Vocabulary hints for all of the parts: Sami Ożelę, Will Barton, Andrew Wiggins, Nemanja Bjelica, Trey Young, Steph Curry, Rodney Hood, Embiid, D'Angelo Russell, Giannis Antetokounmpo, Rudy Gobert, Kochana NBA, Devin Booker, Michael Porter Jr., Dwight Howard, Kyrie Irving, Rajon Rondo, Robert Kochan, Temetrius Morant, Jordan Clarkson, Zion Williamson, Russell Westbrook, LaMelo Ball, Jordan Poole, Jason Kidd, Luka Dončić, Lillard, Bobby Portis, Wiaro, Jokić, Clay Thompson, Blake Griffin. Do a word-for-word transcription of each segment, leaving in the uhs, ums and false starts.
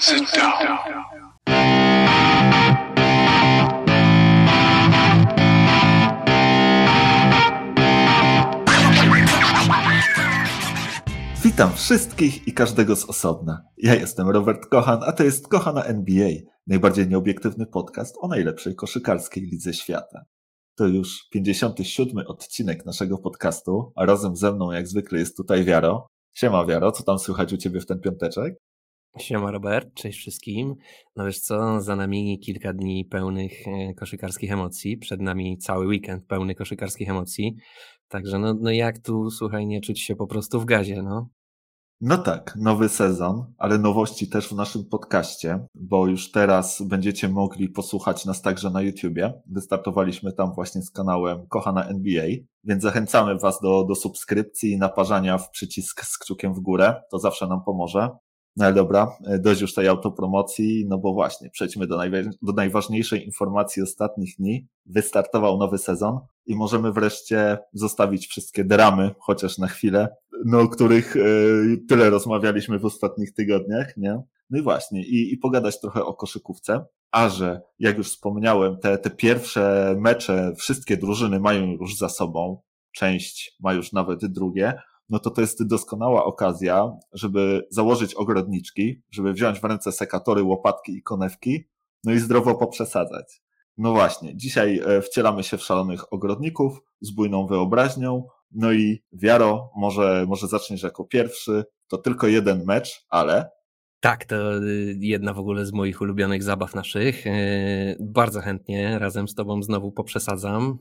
Sit down. Witam wszystkich i każdego z osobna. Ja jestem Robert Kochan, a to jest Kochana N B A, najbardziej nieobiektywny podcast o najlepszej koszykarskiej lidze świata. To już pięćdziesiąty siódmy odcinek naszego podcastu, a razem ze mną jak zwykle jest tutaj Wiaro. Siema Wiaro, co tam słychać u Ciebie w ten piąteczek? Siema Robert, cześć wszystkim. No wiesz co, za nami kilka dni pełnych koszykarskich emocji, przed nami cały weekend pełny koszykarskich emocji, także no, no jak tu, słuchaj, nie czuć się po prostu w gazie, no? No tak, nowy sezon, ale nowości też w naszym podcaście, bo już teraz będziecie mogli posłuchać nas także na YouTubie. Wystartowaliśmy tam właśnie z kanałem Kochana N B A, więc zachęcamy Was do, do subskrypcji i naparzania w przycisk z kciukiem w górę, to zawsze nam pomoże. No ale dobra, dość już tej autopromocji, no bo właśnie, przejdźmy do, najwa- do najważniejszej informacji ostatnich dni. Wystartował nowy sezon i możemy wreszcie zostawić wszystkie dramy, chociaż na chwilę, no o których yy, tyle rozmawialiśmy w ostatnich tygodniach, nie? No i właśnie, i, i pogadać trochę o koszykówce, a że, jak już wspomniałem, te, te pierwsze mecze wszystkie drużyny mają już za sobą, część ma już nawet drugie, no to to jest doskonała okazja, żeby założyć ogrodniczki, żeby wziąć w ręce sekatory, łopatki i konewki, no i zdrowo poprzesadzać. No właśnie, dzisiaj wcielamy się w szalonych ogrodników z bujną wyobraźnią, no i Wiaro, może, może zaczniesz jako pierwszy, to tylko jeden mecz, ale... Tak, to jedna w ogóle z moich ulubionych zabaw naszych. Bardzo chętnie razem z Tobą znowu poprzesadzam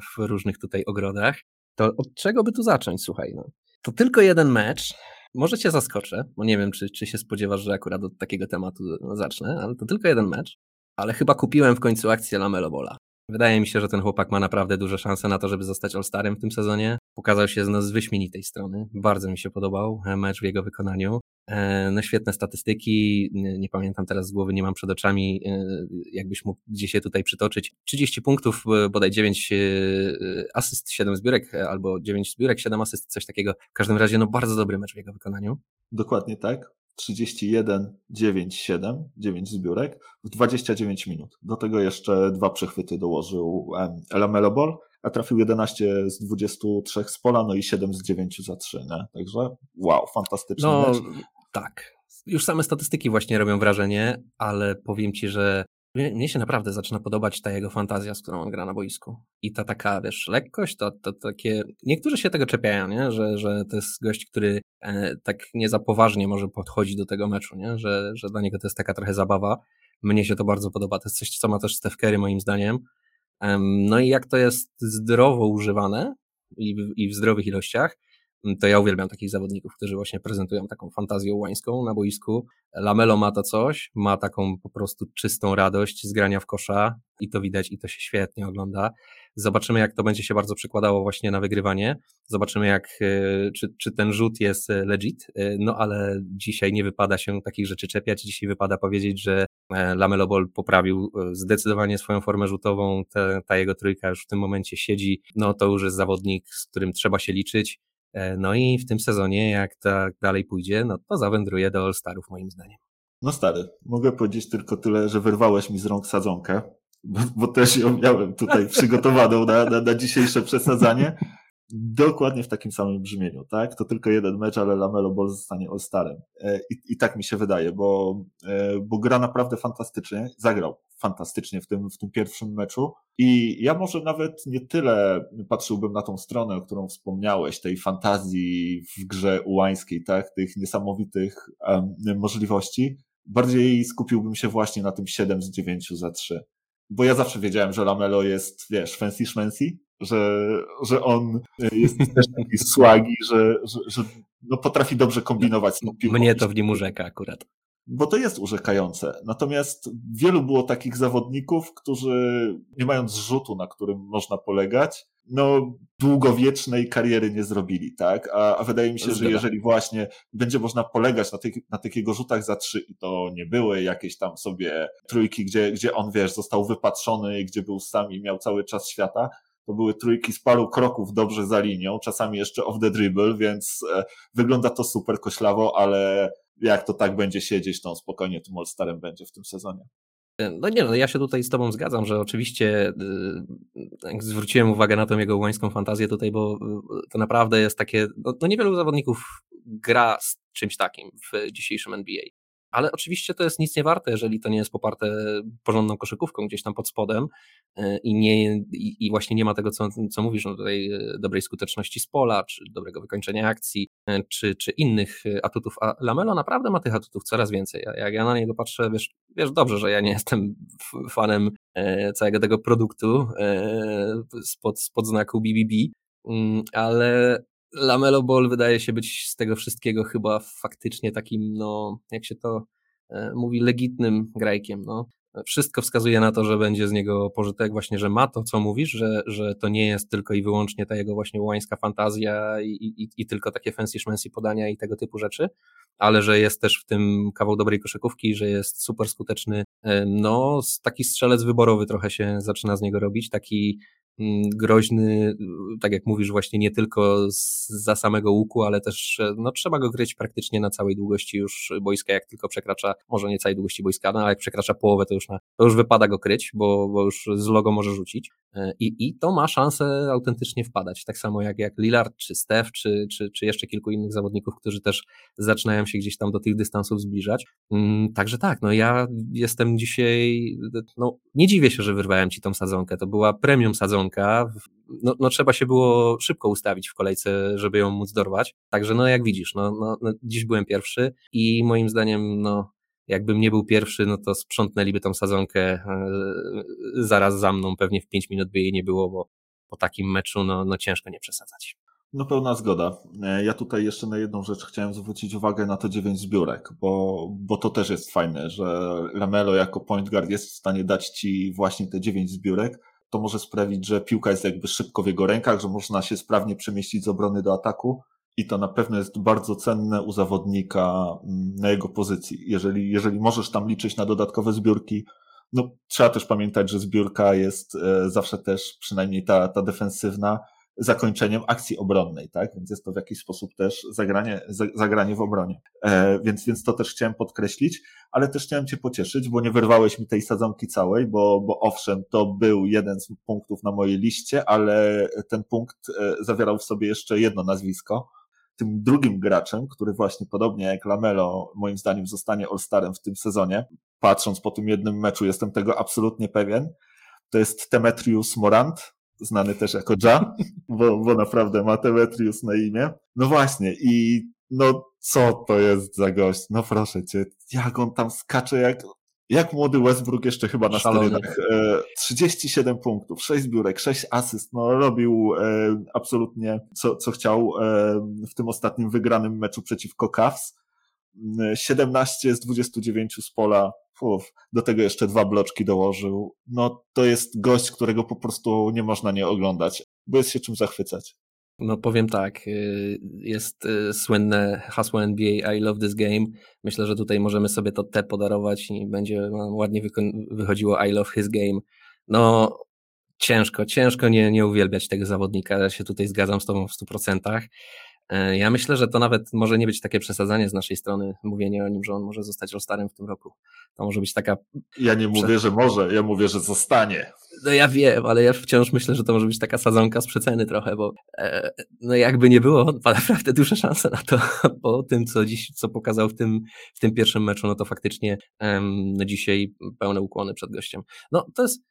w różnych tutaj ogrodach. To od czego by tu zacząć, słuchaj, no. To tylko jeden mecz, może cię zaskoczę, bo nie wiem, czy, czy się spodziewasz, że akurat od takiego tematu zacznę, ale to tylko jeden mecz, ale chyba kupiłem w końcu akcję LaMelo Balla. Wydaje mi się, że ten chłopak ma naprawdę duże szanse na to, żeby zostać all-starem w tym sezonie. Pokazał się no, z wyśmienitej strony, bardzo mi się podobał mecz w jego wykonaniu. No świetne statystyki, nie pamiętam teraz z głowy, nie mam przed oczami, jakbyś mógł gdzieś je tutaj przytoczyć. trzydzieści punktów, bodaj dziewięć asyst, siedem zbiórek, albo dziewięć zbiórek, siedem asyst, coś takiego. W każdym razie no bardzo dobry mecz w jego wykonaniu. Dokładnie tak. trzydzieści jeden, dziewięć, siedem, dziewięć zbiórek w dwadzieścia dziewięć minut. Do tego jeszcze dwa przechwyty dołożył LaMelo Ball, a trafił jedenaście z dwudziestu trzech z pola, no i siedem z dziewięciu za trzy. Nie? Także wow, fantastyczny no, mecz. Tak, już same statystyki właśnie robią wrażenie, ale powiem Ci, że mnie się naprawdę zaczyna podobać ta jego fantazja, z którą on gra na boisku. I ta taka, wiesz, lekkość, to, to takie... Niektórzy się tego czepiają, nie? Że, że to jest gość, który e, tak nie za poważnie może podchodzi do tego meczu, nie? Że, że dla niego to jest taka trochę zabawa. Mnie się to bardzo podoba. To jest coś, co ma też Steph Curry moim zdaniem. E, no i jak to jest zdrowo używane i w, i w zdrowych ilościach, to ja uwielbiam takich zawodników, którzy właśnie prezentują taką fantazję łańską na boisku. LaMelo ma to coś, ma taką po prostu czystą radość z grania w kosza i to widać i to się świetnie ogląda. Zobaczymy, jak to będzie się bardzo przekładało właśnie na wygrywanie. Zobaczymy, jak czy, czy ten rzut jest legit, no ale dzisiaj nie wypada się takich rzeczy czepiać. Dzisiaj wypada powiedzieć, że LaMelo Ball poprawił zdecydowanie swoją formę rzutową. Ta, ta jego trójka już w tym momencie siedzi. No to już jest zawodnik, z którym trzeba się liczyć. No i w tym sezonie, jak tak dalej pójdzie, no to zawędruje do All-Starów moim zdaniem. No stary, mogę powiedzieć tylko tyle, że wyrwałeś mi z rąk sadzonkę, bo, bo też ją miałem tutaj przygotowaną na, na, na dzisiejsze przesadzanie. Dokładnie w takim samym brzmieniu, tak? To tylko jeden mecz, ale LaMelo Ball zostanie All-Starem. I, i tak mi się wydaje, bo, bo gra naprawdę fantastycznie, zagrał fantastycznie w tym, w tym pierwszym meczu i ja może nawet nie tyle patrzyłbym na tą stronę, o którą wspomniałeś, tej fantazji w grze ułańskiej, tak? Tych niesamowitych um, możliwości, bardziej skupiłbym się właśnie na tym siedem z dziewięciu za trzy. Bo ja zawsze wiedziałem, że LaMelo jest, wiesz, fancy szmancy, że, że on jest też taki słagi, że, że, że no potrafi dobrze kombinować z tą piłką. Mnie to w nim urzeka akurat. Bo to jest urzekające. Natomiast wielu było takich zawodników, którzy nie mając rzutu, na którym można polegać, no długowiecznej kariery nie zrobili, tak? A, a wydaje mi się, Zgadza. że jeżeli właśnie będzie można polegać na tych, na tych jego rzutach za trzy i to nie były jakieś tam sobie trójki, gdzie, gdzie on, wiesz, został wypatrzony, gdzie był sam i miał cały czas świata, to były trójki z paru kroków dobrze za linią, czasami jeszcze off the dribble, więc wygląda to super koślawo, ale jak to tak będzie siedzieć, to on spokojnie tym All-Starem będzie w tym sezonie. No nie, no ja się tutaj z tobą zgadzam, że oczywiście yy, zwróciłem uwagę na tą jego łońską fantazję tutaj, bo yy, to naprawdę jest takie, no, no niewielu zawodników gra z czymś takim w dzisiejszym N B A, ale oczywiście to jest nic nie warte, jeżeli to nie jest poparte porządną koszykówką gdzieś tam pod spodem yy, i, nie, i, i właśnie nie ma tego, co, co mówisz, no tutaj dobrej skuteczności z pola, czy dobrego wykończenia akcji, yy, czy, czy innych atutów, a LaMelo naprawdę ma tych atutów coraz więcej, a jak ja na niego patrzę, wiesz, Wiesz dobrze, że ja nie jestem fanem całego tego produktu spod, spod znaku B B B, ale LaMelo Ball wydaje się być z tego wszystkiego chyba faktycznie takim, no jak się to mówi, legitnym grajkiem. No. Wszystko wskazuje na to, że będzie z niego pożytek, właśnie, że ma to, co mówisz, że, że to nie jest tylko i wyłącznie ta jego właśnie łańska fantazja i, i, i tylko takie fancy-szmancy podania i tego typu rzeczy, ale że jest też w tym kawał dobrej koszykówki, że jest super skuteczny, no taki strzelec wyborowy trochę się zaczyna z niego robić, taki groźny, tak jak mówisz właśnie nie tylko za samego łuku, ale też no trzeba go gryć praktycznie na całej długości już boiska, jak tylko przekracza, może nie całej długości boiska, no, ale jak przekracza połowę, to już, na, to już wypada go kryć, bo, bo już z logo może rzucić i, i to ma szansę autentycznie wpadać, tak samo jak, jak Lillard, czy Steph, czy, czy, czy jeszcze kilku innych zawodników, którzy też zaczynają się gdzieś tam do tych dystansów zbliżać, także tak, no ja jestem dzisiaj, no nie dziwię się, że wyrwałem ci tą sadzonkę, to była premium sadzonka. No, no trzeba się było szybko ustawić w kolejce, żeby ją móc dorwać, także no jak widzisz, no, no, no dziś byłem pierwszy i moim zdaniem no jakbym nie był pierwszy, no to sprzątnęliby tą sadzonkę yy, zaraz za mną, pewnie w pięć minut by jej nie było, bo po takim meczu no, no ciężko nie przesadzać. No pełna zgoda. Ja tutaj jeszcze na jedną rzecz chciałem zwrócić uwagę na to dziewięć zbiórek, bo, bo to też jest fajne, że LaMelo jako point guard jest w stanie dać ci właśnie te dziewięć zbiórek, to może sprawić, że piłka jest jakby szybko w jego rękach, że można się sprawnie przemieścić z obrony do ataku i to na pewno jest bardzo cenne u zawodnika na jego pozycji. Jeżeli, jeżeli możesz tam liczyć na dodatkowe zbiórki, no trzeba też pamiętać, że zbiórka jest zawsze też, przynajmniej ta, ta defensywna, zakończeniem akcji obronnej, tak? Więc jest to w jakiś sposób też zagranie, zagranie w obronie. E, więc, więc to też chciałem podkreślić, ale też chciałem cię pocieszyć, bo nie wyrwałeś mi tej sadzonki całej, bo, bo owszem, to był jeden z punktów na mojej liście, ale ten punkt e, zawierał w sobie jeszcze jedno nazwisko. Tym drugim graczem, który właśnie podobnie jak LaMelo, moim zdaniem zostanie All-Starem w tym sezonie, patrząc po tym jednym meczu, jestem tego absolutnie pewien, to jest Temetrius Morant, znany też jako Ja, bo, bo naprawdę ma Temetrius na imię. No właśnie i no co to jest za gość, no proszę cię, jak on tam skacze, jak, jak młody Westbrook jeszcze chyba na sterydach. trzydzieści siedem punktów, sześć zbiórek, sześć asyst, no robił e, absolutnie co, co chciał e, w tym ostatnim wygranym meczu przeciwko Cavs. siedemnaście z dwudziestu dziewięciu z pola, Uf, do tego jeszcze dwa bloczki dołożył. No to jest gość, którego po prostu nie można nie oglądać, bo jest się czym zachwycać. No powiem tak, jest słynne hasło N B A I love this game. Myślę, że tutaj możemy sobie to te podarować i będzie ładnie wyko- wychodziło I love his game. No ciężko, ciężko nie, nie uwielbiać tego zawodnika. Ja się tutaj zgadzam z tobą w stu procentach. Ja myślę, że to nawet może nie być takie przesadzanie z naszej strony, mówienie o nim, że on może zostać All-Starem w tym roku. To może być taka... Ja nie mówię, Prze... że może, ja mówię, że zostanie. No ja wiem, ale ja wciąż myślę, że to może być taka sadzonka z przeceny trochę, bo e, no jakby nie było, on ma naprawdę duże szanse na to, po tym, co dziś, co pokazał w tym, w tym pierwszym meczu, no to faktycznie em, no dzisiaj pełne ukłony przed gościem. No to jest...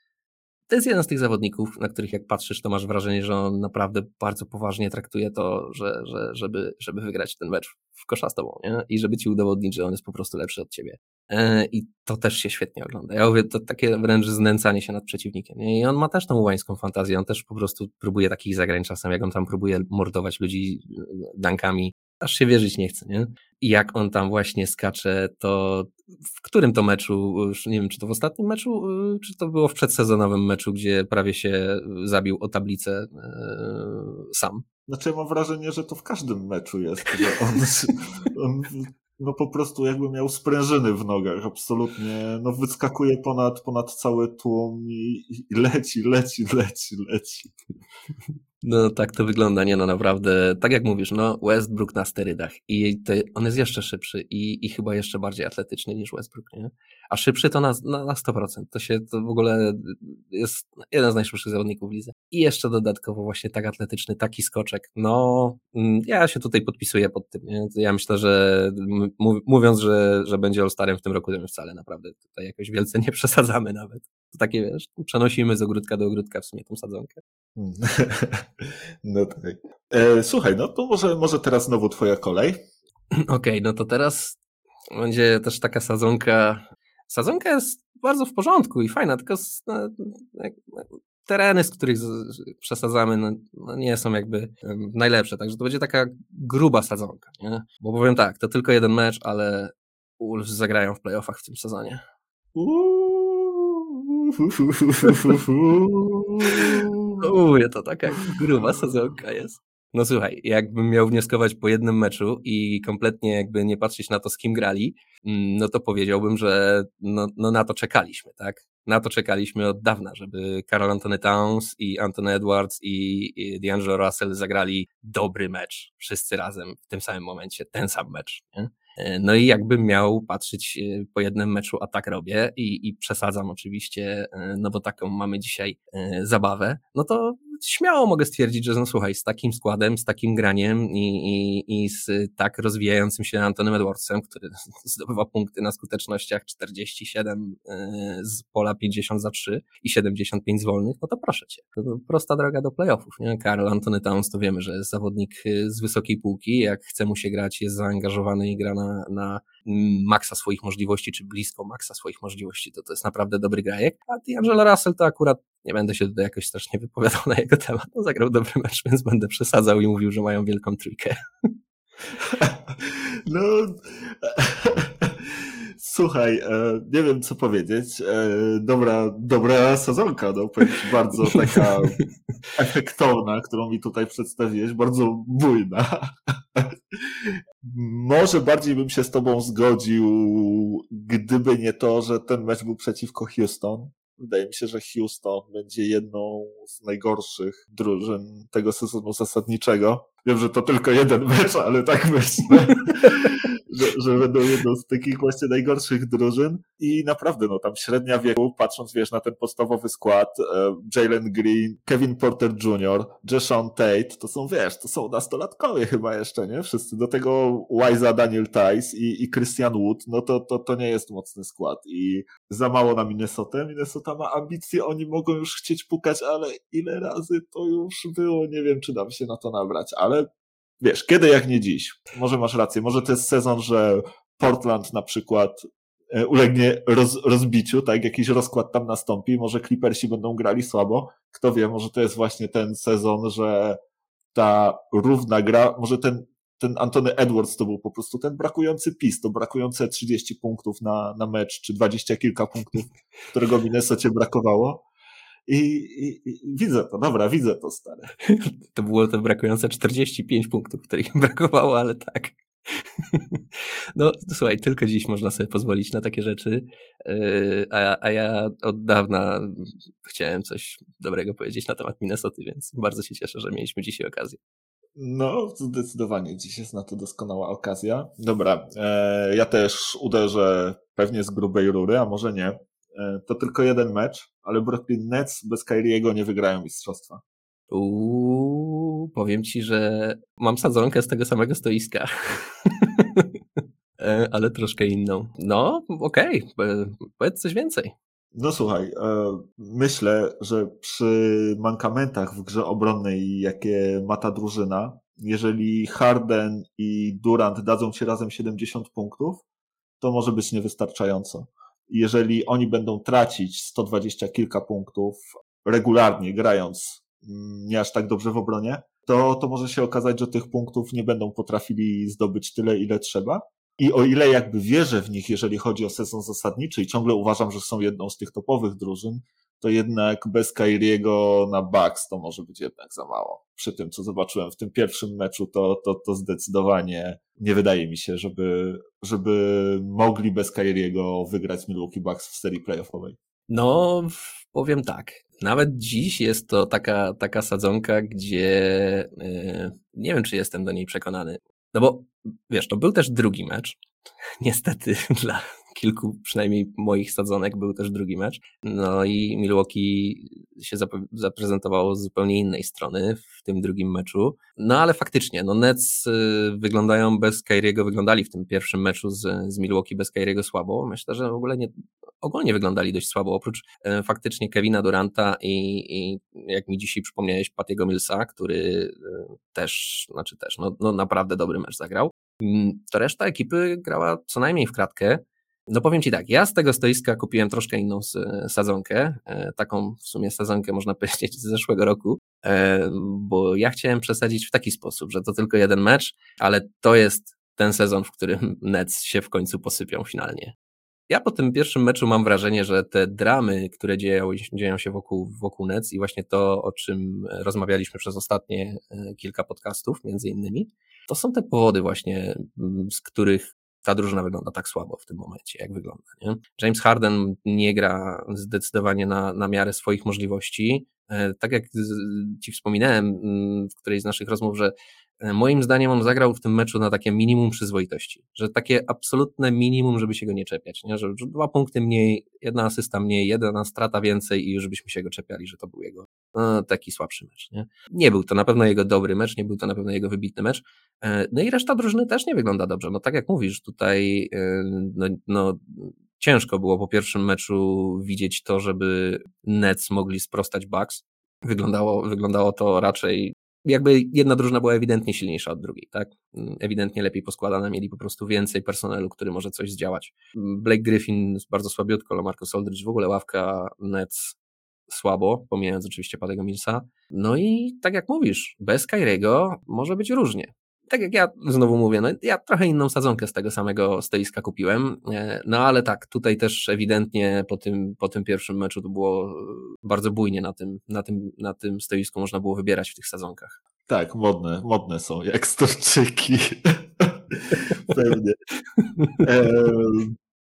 To jest jeden z tych zawodników, na których jak patrzysz, to masz wrażenie, że on naprawdę bardzo poważnie traktuje to, że, że, żeby, żeby wygrać ten mecz w kosza z tobą, nie? I żeby ci udowodnić, że on jest po prostu lepszy od ciebie. Yy, I to też się świetnie ogląda. Ja mówię, to takie wręcz znęcanie się nad przeciwnikiem. Nie? I on ma też tą łańską fantazję, on też po prostu próbuje takich zagrań czasem, jak on tam próbuje mordować ludzi dankami. Aż się wierzyć nie chce, nie? I jak on tam właśnie skacze, to w którym to meczu, już nie wiem, czy to w ostatnim meczu, czy to było w przedsezonowym meczu, gdzie prawie się zabił o tablicę yy, sam. Znaczy ja mam wrażenie, że to w każdym meczu jest, że on, on no po prostu jakby miał sprężyny w nogach, absolutnie, no wyskakuje ponad, ponad cały tłum i, i leci, leci, leci, leci. No tak to wygląda, nie no naprawdę, tak jak mówisz, no Westbrook na sterydach i te, on jest jeszcze szybszy i, i chyba jeszcze bardziej atletyczny niż Westbrook, nie? A szybszy to na, na, na sto procent, to się to w ogóle jest jeden z najszybszych zawodników w lidze. I jeszcze dodatkowo właśnie tak atletyczny, taki skoczek, no ja się tutaj podpisuję pod tym, nie? Ja myślę, że mów, mówiąc, że, że będzie All-Starem w tym roku, to my wcale naprawdę tutaj jakoś wielce nie przesadzamy nawet. To takie wiesz, przenosimy z ogródka do ogródka w sumie tą sadzonkę. No tak. E, słuchaj, no to może, może teraz znowu twoja kolej. Okej, okay, no to teraz będzie też taka sadzonka. Sadzonka jest bardzo w porządku i fajna, tylko z, no, tereny, z których z, przesadzamy, no, no nie są jakby um, najlepsze. Także to będzie taka gruba sadzonka, nie? Bo powiem tak, to tylko jeden mecz, ale Wolves zagrają w playoffach w tym sezonie. Mówię, to taka gruba sezonka jest. No słuchaj, jakbym miał wnioskować po jednym meczu i kompletnie jakby nie patrzeć na to, z kim grali, no to powiedziałbym, że no, no na to czekaliśmy, tak? Na to czekaliśmy od dawna, żeby Karl Anthony Towns i Anthony Edwards i, i D'Angelo Russell zagrali dobry mecz, wszyscy razem w tym samym momencie, ten sam mecz, nie? No i jakbym miał patrzeć po jednym meczu, a tak robię i, i przesadzam oczywiście, no bo taką mamy dzisiaj zabawę, no to śmiało mogę stwierdzić, że no słuchaj, z takim składem, z takim graniem i, i, i z tak rozwijającym się Antonym Edwardsem, który zdobywa punkty na skutecznościach czterdzieści siedem z pola, pięćdziesiąt za trzy i siedemdziesiąt pięć z wolnych, no to proszę cię, to prosta droga do playoffów, nie? Karl Anthony Towns to wiemy, że jest zawodnik z wysokiej półki, jak chce mu się grać, jest zaangażowany i gra na, na maksa swoich możliwości, czy blisko maksa swoich możliwości, to to jest naprawdę dobry grajek, a D'Angelo Russell to akurat nie będę się tutaj jakoś strasznie wypowiadał na jego temat, no zagrał dobry mecz, więc będę przesadzał i mówił, że mają wielką trójkę. No, słuchaj, nie wiem co powiedzieć, dobra, dobra sezonka, no, bardzo taka efektowna, którą mi tutaj przedstawiłeś, bardzo bujna. Może bardziej bym się z tobą zgodził, gdyby nie to, że ten mecz był przeciwko Houston. Wydaje mi się, że Houston będzie jedną z najgorszych drużyn tego sezonu zasadniczego. Wiem, że to tylko jeden mecz, ale tak myślę, że, że będą jedną z takich właśnie najgorszych drużyn. I naprawdę, no tam średnia wieku, patrząc wiesz na ten podstawowy skład, Jalen Green, Kevin Porter junior, Jason Tate, to są wiesz, to są nastolatkowie chyba jeszcze, nie? Wszyscy. Do tego Wise'a, Daniel Tice i, i Christian Wood, no to, to, to nie jest mocny skład i za mało na Minnesotę. Minnesota ma ambicje, oni mogą już chcieć pukać, ale ile razy to już było, nie wiem, czy dam się na to nabrać, ale wiesz, kiedy jak nie dziś. Może masz rację, może to jest sezon, że Portland na przykład ulegnie roz, rozbiciu, tak, jakiś rozkład tam nastąpi, może Clippersi będą grali słabo, kto wie, może to jest właśnie ten sezon, że ta równa gra, może ten, ten Anthony Edwards to był po prostu ten brakujący pis, to brakujące trzydzieści punktów na, na mecz, czy dwadzieścia kilka punktów, którego Minnesocie brakowało. I, i, I widzę to, dobra, widzę to, stary. To było te brakujące czterdzieści pięć punktów, których im brakowało, ale tak. No słuchaj, tylko dziś można sobie pozwolić na takie rzeczy, a, a ja od dawna chciałem coś dobrego powiedzieć na temat Minnesoty, więc bardzo się cieszę, że mieliśmy dzisiaj okazję. No, zdecydowanie. Dziś jest na to doskonała okazja. Dobra, e, ja też uderzę pewnie z grubej rury, a może nie. To tylko jeden mecz, ale Brooklyn Nets bez Kyriego nie wygrają mistrzostwa. Uuu, powiem ci, że mam sadzonkę z tego samego stoiska, ale troszkę inną. No, okej, okay. Powiedz coś więcej. No słuchaj, myślę, że przy mankamentach w grze obronnej, jakie ma ta drużyna, jeżeli Harden i Durant dadzą ci razem siedemdziesiąt punktów, to może być niewystarczająco. Jeżeli oni będą tracić sto dwadzieścia kilka punktów regularnie, grając nie aż tak dobrze w obronie, to, to może się okazać, że tych punktów nie będą potrafili zdobyć tyle, ile trzeba. I o ile jakby wierzę w nich, jeżeli chodzi o sezon zasadniczy i ciągle uważam, że są jedną z tych topowych drużyn, to jednak bez Kyriego na Bucks to może być jednak za mało. Przy tym, co zobaczyłem w tym pierwszym meczu, to, to, to zdecydowanie nie wydaje mi się, żeby, żeby mogli bez Kyriego wygrać Milwaukee Bucks w serii playoffowej. No, powiem tak. Nawet dziś jest to taka, taka sadzonka, gdzie yy, nie wiem, czy jestem do niej przekonany. No bo wiesz, to był też drugi mecz. Niestety dla kilku, przynajmniej moich sadzonek, był też drugi mecz. No i Milwaukee się zap- zaprezentowało z zupełnie innej strony w tym drugim meczu. No ale faktycznie, no Nets wyglądają bez Kyriego, wyglądali w tym pierwszym meczu z, z Milwaukee bez Kyriego słabo. Myślę, że w ogóle nie, ogólnie wyglądali dość słabo, oprócz e, faktycznie Kevina Duranta i, i jak mi dzisiaj przypomniałeś, Patty'ego Millsa, który e, też, znaczy też, no, no naprawdę dobry mecz zagrał. To reszta ekipy grała co najmniej w kratkę. No powiem Ci tak, ja z tego stoiska kupiłem troszkę inną sadzonkę, taką w sumie sadzonkę można powiedzieć z zeszłego roku, bo ja chciałem przesadzić w taki sposób, że to tylko jeden mecz, ale to jest ten sezon, w którym Nets się w końcu posypią finalnie. Ja po tym pierwszym meczu mam wrażenie, że te dramy, które dzieją, dzieją się wokół, wokół Nets i właśnie to, o czym rozmawialiśmy przez ostatnie kilka podcastów między innymi, to są te powody właśnie, z których ta drużyna wygląda tak słabo w tym momencie, jak wygląda. Nie? James Harden nie gra zdecydowanie na, na miarę swoich możliwości. Tak jak Ci wspominałem w którejś z naszych rozmów, że moim zdaniem on zagrał w tym meczu na takie minimum przyzwoitości, że takie absolutne minimum, żeby się go nie czepiać, nie? Że dwa punkty mniej, jedna asysta mniej, jedna strata więcej i już byśmy się go czepiali, że to był jego no, taki słabszy mecz. Nie? Nie był to na pewno jego dobry mecz, nie był to na pewno jego wybitny mecz. No i reszta drużyny też nie wygląda dobrze. No tak jak mówisz, tutaj no, no ciężko było po pierwszym meczu widzieć to, żeby Nets mogli sprostać Bucks. Wyglądało, wyglądało to raczej jakby jedna drużyna była ewidentnie silniejsza od drugiej, tak? Ewidentnie lepiej poskładana, mieli po prostu więcej personelu, który może coś zdziałać. Blake Griffin bardzo słabiutko, LaMarcus Aldridge w ogóle ławka Nets słabo, pomijając oczywiście Patty'ego Millsa. No i tak jak mówisz, bez Kyriego może być różnie. Tak jak ja znowu mówię, no ja trochę inną sadzonkę z tego samego stoiska kupiłem, no ale tak, tutaj też ewidentnie po tym, po tym pierwszym meczu to było bardzo bujnie na tym, na tym, na tym stoisku można było wybierać w tych sadzonkach. Tak, modne, modne są jak storczyki. Pewnie. E,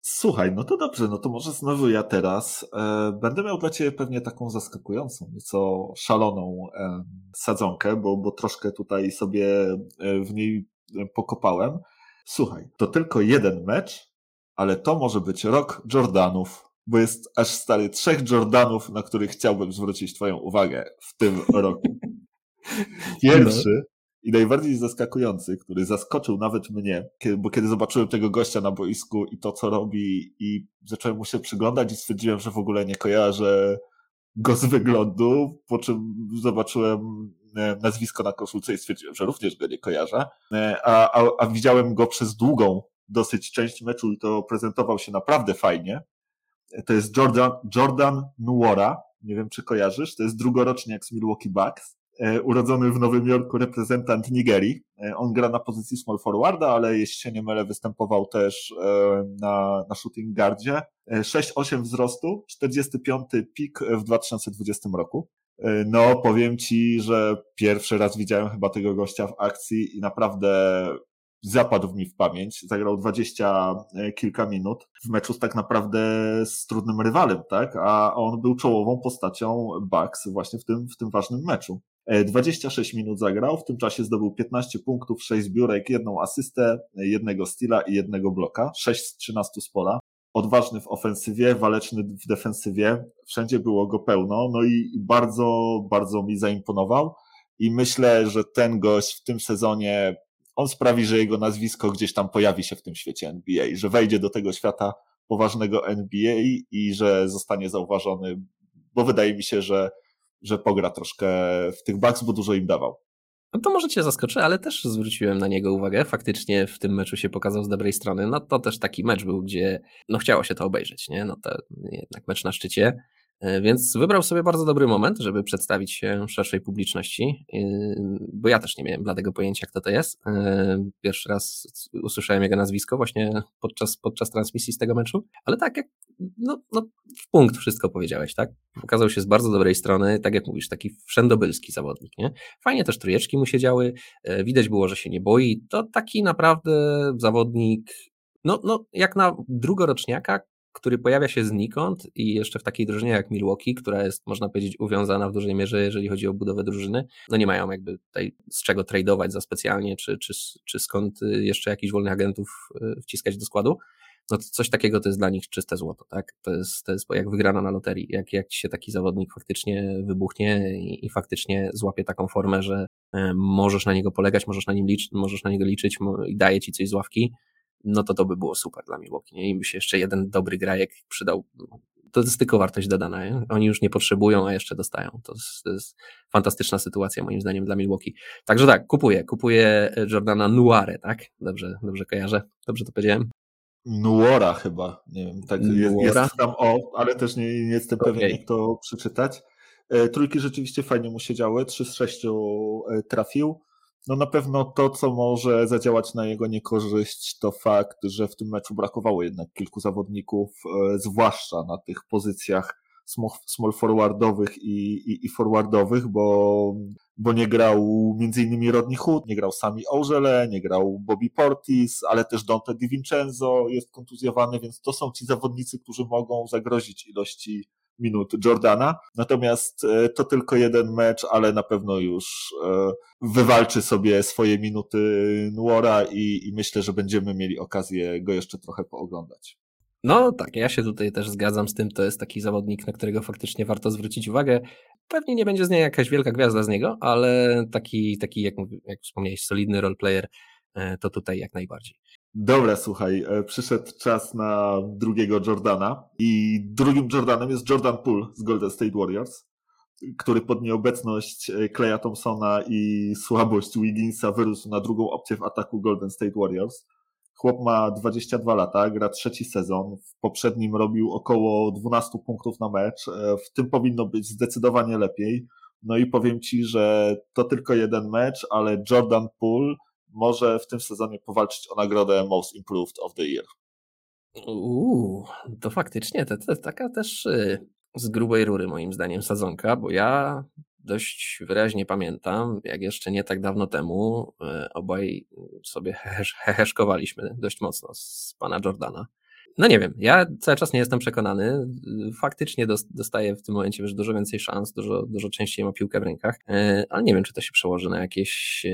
słuchaj, no to dobrze, no to może znowu ja teraz e, będę miał dla Ciebie pewnie taką zaskakującą, nieco szaloną e, sadzonkę, bo, bo troszkę tutaj sobie w niej pokopałem. Słuchaj, to tylko jeden mecz, ale to może być rok Jordanów, bo jest aż stary trzech Jordanów, na których chciałbym zwrócić Twoją uwagę w tym roku. Pierwszy i najbardziej zaskakujący, który zaskoczył nawet mnie, bo kiedy zobaczyłem tego gościa na boisku i to, co robi i zacząłem mu się przyglądać i stwierdziłem, że w ogóle nie kojarzę go z wyglądu, po czym zobaczyłem nazwisko na koszulce i stwierdziłem, że również go nie kojarzę, a, a, a widziałem go przez długą dosyć część meczu i to prezentował się naprawdę fajnie. To jest Jordan, Jordan Nwora, nie wiem, czy kojarzysz, to jest drugoroczniak z Milwaukee Bucks. Urodzony w Nowym Jorku reprezentant Nigerii. On gra na pozycji small forwarda, ale jeśli się nie mylę, występował też na, na shooting guardzie. sześć osiem wzrostu, czterdziesty piąty pik w dwa tysiące dwudziestym roku. No, powiem Ci, że pierwszy raz widziałem chyba tego gościa w akcji i naprawdę zapadł mi w pamięć. Zagrał dwadzieścia kilka minut w meczu z tak naprawdę z trudnym rywalem, tak? A on był czołową postacią Bucks właśnie w tym, w tym ważnym meczu. dwadzieścia sześć minut zagrał, w tym czasie zdobył piętnaście punktów, sześć zbiórek, jedną asystę, jednego steala i jednego bloka, sześć z trzynastu z pola. Odważny w ofensywie, waleczny w defensywie, wszędzie było go pełno, no i bardzo, bardzo mi zaimponował i myślę, że ten gość w tym sezonie, on sprawi, że jego nazwisko gdzieś tam pojawi się w tym świecie N B A, że wejdzie do tego świata poważnego N B A i że zostanie zauważony, bo wydaje mi się, że że pogra troszkę w tych Bucks, bo dużo im dawał. No to może Cię zaskoczę, ale też zwróciłem na niego uwagę. Faktycznie w tym meczu się pokazał z dobrej strony. No to też taki mecz był, gdzie no chciało się to obejrzeć, nie? No to jednak mecz na szczycie. Więc wybrał sobie bardzo dobry moment, żeby przedstawić się szerszej publiczności, bo ja też nie miałem bladego pojęcia, kto to jest. Pierwszy raz usłyszałem jego nazwisko właśnie podczas, podczas transmisji z tego meczu, ale tak jak no, no w punkt wszystko powiedziałeś, tak? Okazał się z bardzo dobrej strony, tak jak mówisz, taki wszędobylski zawodnik, nie? Fajnie też trójeczki mu siedziały, widać było, że się nie boi. To taki naprawdę zawodnik, no, no jak na drugoroczniaka, który pojawia się znikąd i jeszcze w takiej drużynie jak Milwaukee, która jest, można powiedzieć, uwiązana w dużej mierze, jeżeli chodzi o budowę drużyny. No nie mają jakby tutaj z czego tradeować za specjalnie, czy, czy, czy skąd jeszcze jakichś wolnych agentów wciskać do składu. No to coś takiego to jest dla nich czyste złoto, tak? To jest, to jest jak wygrana na loterii, jak, jak się taki zawodnik faktycznie wybuchnie i, i faktycznie złapie taką formę, że możesz na niego polegać, możesz na nim liczyć, możesz na niego liczyć i daje ci coś z ławki. No to to by było super dla Milwaukee, nie? I by się jeszcze jeden dobry grajek przydał. To jest tylko wartość dodana, nie? Oni już nie potrzebują, a jeszcze dostają. To jest, to jest fantastyczna sytuacja moim zdaniem dla Milwaukee. Także tak, kupuję, kupuję Jordana Nwarę, tak? Dobrze, dobrze kojarzę, dobrze to powiedziałem. Nwora chyba, nie wiem, tak jest, jest tam o, ale też nie, nie jestem okay. pewien, jak to przeczytać. Trójki rzeczywiście fajnie mu siedziały, trzy z sześciu trafił. No na pewno to, co może zadziałać na jego niekorzyść, to fakt, że w tym meczu brakowało jednak kilku zawodników, zwłaszcza na tych pozycjach small forwardowych i, i, i forwardowych, bo, bo nie grał m.in. Rodney Hood, nie grał Sami Ożelę, nie grał Bobby Portis, ale też Dante DiVincenzo jest kontuzjowany, więc to są ci zawodnicy, którzy mogą zagrozić ilości minut Jordana, natomiast to tylko jeden mecz, ale na pewno już wywalczy sobie swoje minuty Nwora i, i myślę, że będziemy mieli okazję go jeszcze trochę pooglądać. No tak, ja się tutaj też zgadzam z tym, to jest taki zawodnik, na którego faktycznie warto zwrócić uwagę. Pewnie nie będzie z niej jakaś wielka gwiazda z niego, ale taki, taki jak, jak wspomniałeś, solidny roleplayer to tutaj jak najbardziej. Dobra, słuchaj, przyszedł czas na drugiego Jordana i drugim Jordanem jest Jordan Poole z Golden State Warriors, który pod nieobecność Claya Thompsona i słabość Wigginsa wyrósł na drugą opcję w ataku Golden State Warriors. Chłop ma dwadzieścia dwa lata, gra trzeci sezon, w poprzednim robił około dwanaście punktów na mecz, w tym powinno być zdecydowanie lepiej. No i powiem Ci, że to tylko jeden mecz, ale Jordan Poole może w tym sezonie powalczyć o nagrodę Most Improved of the Year. Uuu, to faktycznie to, to, taka też y, z grubej rury moim zdaniem sadzonka, bo ja dość wyraźnie pamiętam, jak jeszcze nie tak dawno temu y, obaj sobie heheszkowaliśmy dość mocno z pana Jordana. No nie wiem, ja cały czas nie jestem przekonany. Faktycznie dostaje w tym momencie już dużo więcej szans, dużo, dużo częściej ma piłkę w rękach, ale nie wiem, czy to się przełoży na jakieś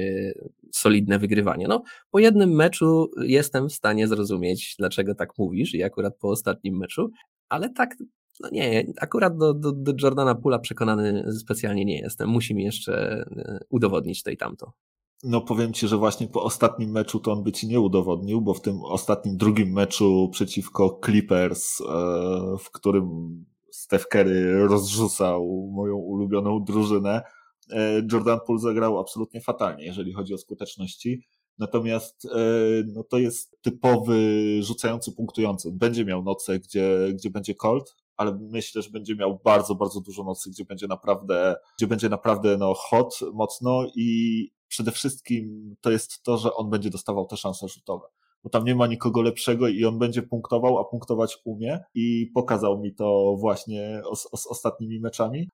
solidne wygrywanie. No, po jednym meczu jestem w stanie zrozumieć, dlaczego tak mówisz i akurat po ostatnim meczu, ale tak, no nie, akurat do, do, do Jordana Poola przekonany specjalnie nie jestem. Musi mi jeszcze udowodnić to i tamto. No powiem Ci, że właśnie po ostatnim meczu to on by Ci nie udowodnił, bo w tym ostatnim, drugim meczu przeciwko Clippers, w którym Steph Curry rozrzucał moją ulubioną drużynę, Jordan Poole zagrał absolutnie fatalnie, jeżeli chodzi o skuteczności. Natomiast no to jest typowy rzucający, punktujący. Będzie miał noce, gdzie, gdzie będzie cold, ale myślę, że będzie miał bardzo, bardzo dużo nocy, gdzie będzie naprawdę, gdzie będzie naprawdę no hot mocno i przede wszystkim to jest to, że on będzie dostawał te szanse rzutowe, bo tam nie ma nikogo lepszego i on będzie punktował, a punktować umie i pokazał mi to właśnie z, z ostatnimi meczami,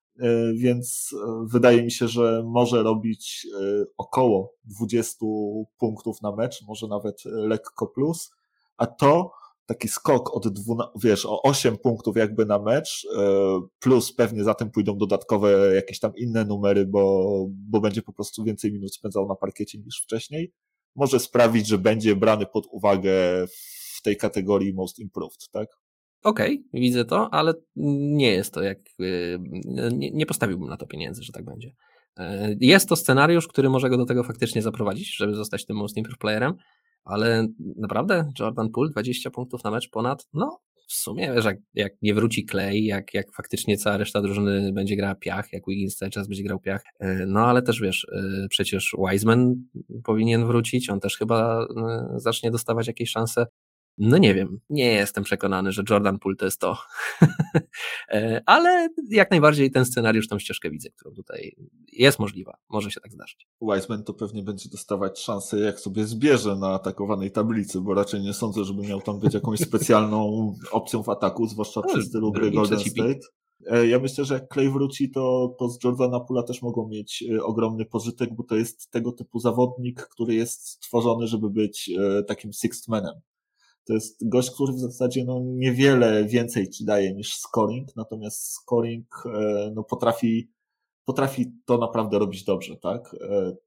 więc wydaje mi się, że może robić około dwadzieścia punktów na mecz, może nawet lekko plus, a to taki skok od dwunastu, wiesz, o osiem punktów jakby na mecz, plus pewnie za tym pójdą dodatkowe jakieś tam inne numery, bo, bo będzie po prostu więcej minut spędzał na parkiecie niż wcześniej, może sprawić, że będzie brany pod uwagę w tej kategorii Most Improved, tak? Okej, okay, widzę to, ale nie jest to jak, nie, nie postawiłbym na to pieniędzy, że tak będzie. Jest to scenariusz, który może go do tego faktycznie zaprowadzić, żeby zostać tym Most Improved playerem, ale naprawdę Jordan Poole dwadzieścia punktów na mecz ponad, no w sumie wiesz, jak, jak nie wróci Clay, jak, jak faktycznie cała reszta drużyny będzie grała piach, jak Wiggins cały czas będzie grał piach, no ale też wiesz, przecież Wiseman powinien wrócić, on też chyba zacznie dostawać jakieś szanse, No nie wiem, nie jestem przekonany, że Jordan Poole to jest to, ale jak najbardziej ten scenariusz, tą ścieżkę widzę, którą tutaj jest możliwa, może się tak zdarzyć. Wiseman to pewnie będzie dostawać szansę, jak sobie zbierze na atakowanej tablicy, bo raczej nie sądzę, żeby miał tam być jakąś specjalną opcją w ataku, zwłaszcza no, przy stylu gry Golden State. Ja myślę, że jak Clay wróci, to, to z Jordana Poola też mogą mieć ogromny pożytek, bo to jest tego typu zawodnik, który jest stworzony, żeby być takim sixth manem. To jest gość, który w zasadzie no, niewiele więcej ci daje niż scoring, natomiast scoring no, potrafi, potrafi to naprawdę robić dobrze, tak?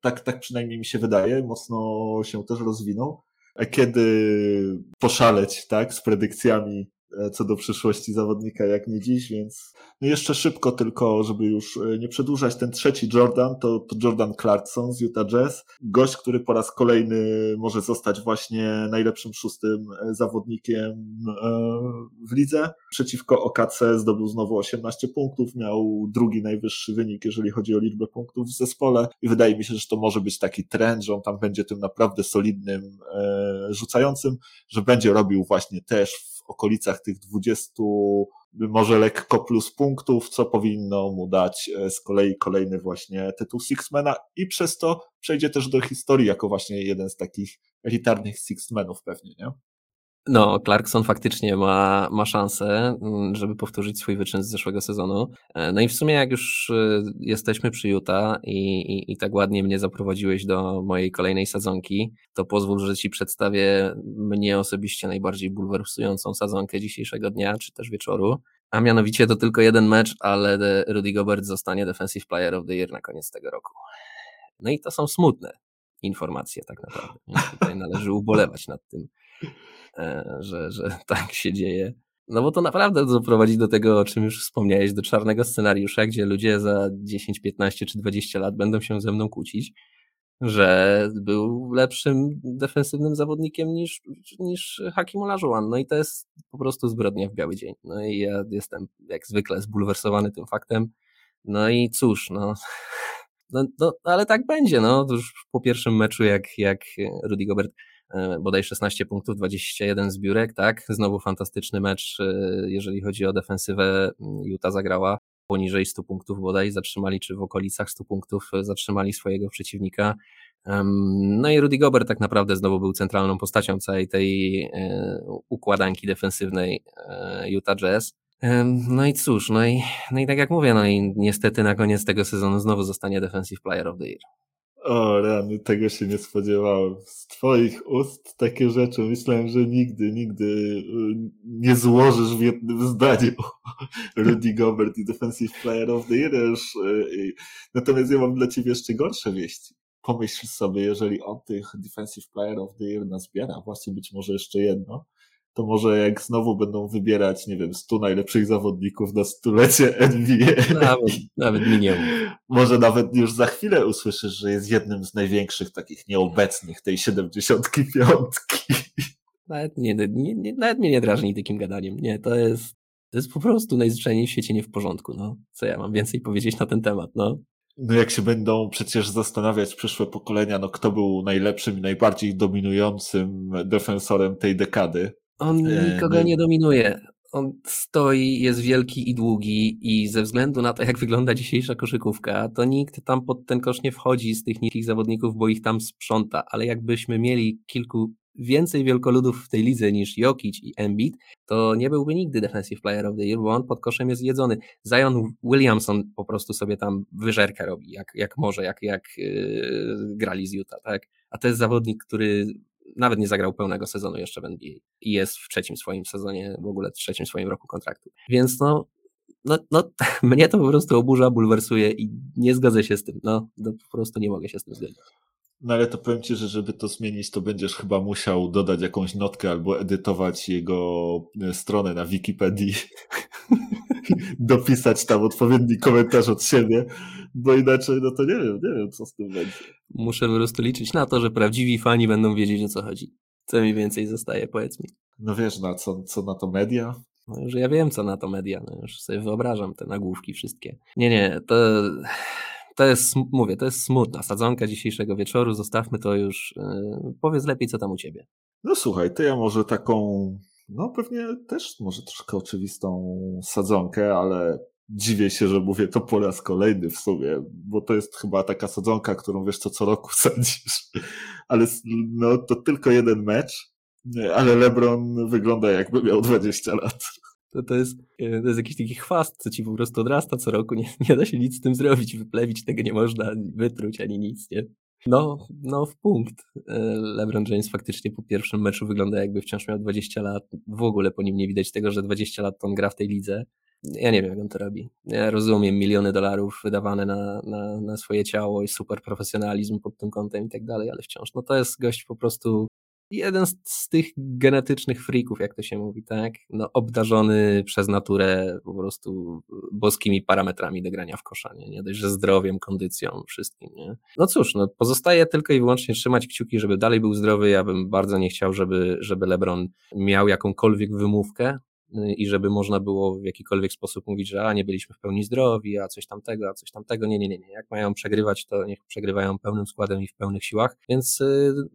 Tak, tak przynajmniej mi się wydaje, mocno się też rozwinął. Kiedy poszaleć, tak, z predykcjami co do przyszłości zawodnika, jak nie dziś, więc no jeszcze szybko tylko, żeby już nie przedłużać, ten trzeci Jordan to, to Jordan Clarkson z Utah Jazz, gość, który po raz kolejny może zostać właśnie najlepszym szóstym zawodnikiem w lidze. Przeciwko O K C zdobył znowu osiemnaście punktów, miał drugi najwyższy wynik, jeżeli chodzi o liczbę punktów w zespole i wydaje mi się, że to może być taki trend, że on tam będzie tym naprawdę solidnym rzucającym, że będzie robił właśnie też okolicach tych dwudziestu, może lekko plus punktów, co powinno mu dać z kolei kolejny właśnie tytuł Sixmana i przez to przejdzie też do historii jako właśnie jeden z takich elitarnych Sixmanów pewnie, nie? No, Clarkson faktycznie ma, ma szansę, żeby powtórzyć swój wyczyn z zeszłego sezonu. No i w sumie jak już jesteśmy przy Utah i, i, i tak ładnie mnie zaprowadziłeś do mojej kolejnej sadzonki, to pozwól, że Ci przedstawię mnie osobiście najbardziej bulwersującą sadzonkę dzisiejszego dnia, czy też wieczoru. A mianowicie to tylko jeden mecz, ale Rudy Gobert zostanie Defensive Player of the Year na koniec tego roku. No i to są smutne informacje tak naprawdę. Tutaj należy ubolewać nad tym, Że, że tak się dzieje. No bo to naprawdę doprowadzi do tego, o czym już wspomniałeś, do czarnego scenariusza, gdzie ludzie za dziesięć, piętnaście czy dwadzieścia lat będą się ze mną kłócić, że był lepszym defensywnym zawodnikiem niż, niż Hakeem Olajuwon. No i to jest po prostu zbrodnia w biały dzień. No i ja jestem jak zwykle zbulwersowany tym faktem. No i cóż, no... No, no ale tak będzie, no. Już po pierwszym meczu, jak, jak Rudy Gobert bodaj szesnaście punktów, dwadzieścia jeden zbiórek, tak? Znowu fantastyczny mecz, jeżeli chodzi o defensywę. Utah zagrała poniżej stu punktów bodaj, zatrzymali, czy w okolicach stu punktów zatrzymali swojego przeciwnika. No i Rudy Gobert tak naprawdę znowu był centralną postacią całej tej układanki defensywnej Utah Jazz. No i cóż, no i, no i tak jak mówię, no i niestety na koniec tego sezonu znowu zostanie Defensive Player of the Year. O rany, tego się nie spodziewałem. Z twoich ust takie rzeczy myślałem, że nigdy, nigdy nie złożysz w jednym zdaniu Rudy Gobert i Defensive Player of the Year. Natomiast ja mam dla ciebie jeszcze gorsze wieści. Pomyśl sobie, jeżeli on tych Defensive Player of the Year nazbiera, właśnie być może jeszcze jedno, to może jak znowu będą wybierać, nie wiem, stu najlepszych zawodników na stulecie N B A. Nawet, nawet nie. Może nawet już za chwilę usłyszysz, że jest jednym z największych takich nieobecnych tej siedemdziesiątki piątki. Nawet, nie, nie, nawet mnie nie drażni takim gadaniem. Nie, to jest, to jest po prostu najzwyczajniej w świecie nie w porządku. No. Co ja mam więcej powiedzieć na ten temat? No. No jak się będą przecież zastanawiać przyszłe pokolenia, no kto był najlepszym i najbardziej dominującym defensorem tej dekady. On nikogo nie dominuje. On stoi, jest wielki i długi i ze względu na to, jak wygląda dzisiejsza koszykówka, to nikt tam pod ten kosz nie wchodzi z tych niskich zawodników, bo ich tam sprząta. Ale jakbyśmy mieli kilku więcej wielkoludów w tej lidze niż Jokic i Embiid, to nie byłby nigdy Defensive Player of the Year, bo on pod koszem jest jedzony. Zion Williamson po prostu sobie tam wyżerkę robi, jak, jak może, jak, jak yy, grali z Utah, tak? A to jest zawodnik, który nawet nie zagrał pełnego sezonu jeszcze w N B A i jest w trzecim swoim sezonie, w ogóle w trzecim swoim roku kontraktu. Więc no, no, no mnie to po prostu oburza, bulwersuje i nie zgodzę się z tym. No, no po prostu nie mogę się z tym zgodzić. No ale to powiem ci, że żeby to zmienić, to będziesz chyba musiał dodać jakąś notkę albo edytować jego stronę na Wikipedii. Dopisać tam odpowiedni komentarz od siebie, bo inaczej no to nie wiem, nie wiem co z tym będzie. Muszę po prostu liczyć na to, że prawdziwi fani będą wiedzieć, o co chodzi. Co mi więcej zostaje, powiedz mi. No wiesz, na co, co na to media? No już ja wiem, co na to media, no już sobie wyobrażam te nagłówki wszystkie. Nie, nie, to... To jest, mówię, to jest smutna sadzonka dzisiejszego wieczoru, zostawmy to już, powiedz lepiej co tam u Ciebie. No słuchaj, to ja może taką, no pewnie też może troszkę oczywistą sadzonkę, ale dziwię się, że mówię to po raz kolejny w sumie, bo to jest chyba taka sadzonka, którą wiesz co co roku sadzisz, ale no to tylko jeden mecz, ale LeBron wygląda jakby miał dwadzieścia lat. To, to, jest, to jest jakiś taki chwast, co ci po prostu odrasta co roku, nie, nie da się nic z tym zrobić, wyplewić tego nie można, ani wytruć, ani nic, nie? No, no w punkt. LeBron James faktycznie po pierwszym meczu wygląda jakby wciąż miał dwadzieścia lat. W ogóle po nim nie widać tego, że dwadzieścia lat to on gra w tej lidze. Ja nie wiem, jak on to robi. Ja rozumiem miliony dolarów wydawane na, na, na swoje ciało i super profesjonalizm pod tym kątem i tak dalej, ale wciąż no to jest gość po prostu jeden z, z tych genetycznych freaków, jak to się mówi, tak? No obdarzony przez naturę po prostu boskimi parametrami do grania w kosza, nie? Nie dość, że zdrowiem, kondycją, wszystkim, nie? No cóż, no pozostaje tylko i wyłącznie trzymać kciuki, żeby dalej był zdrowy. Ja bym bardzo nie chciał, żeby, żeby LeBron miał jakąkolwiek wymówkę i żeby można było w jakikolwiek sposób mówić, że a, nie byliśmy w pełni zdrowi, a coś tamtego, a coś tamtego, nie, nie, nie, nie. Jak mają przegrywać, to niech przegrywają pełnym składem i w pełnych siłach, więc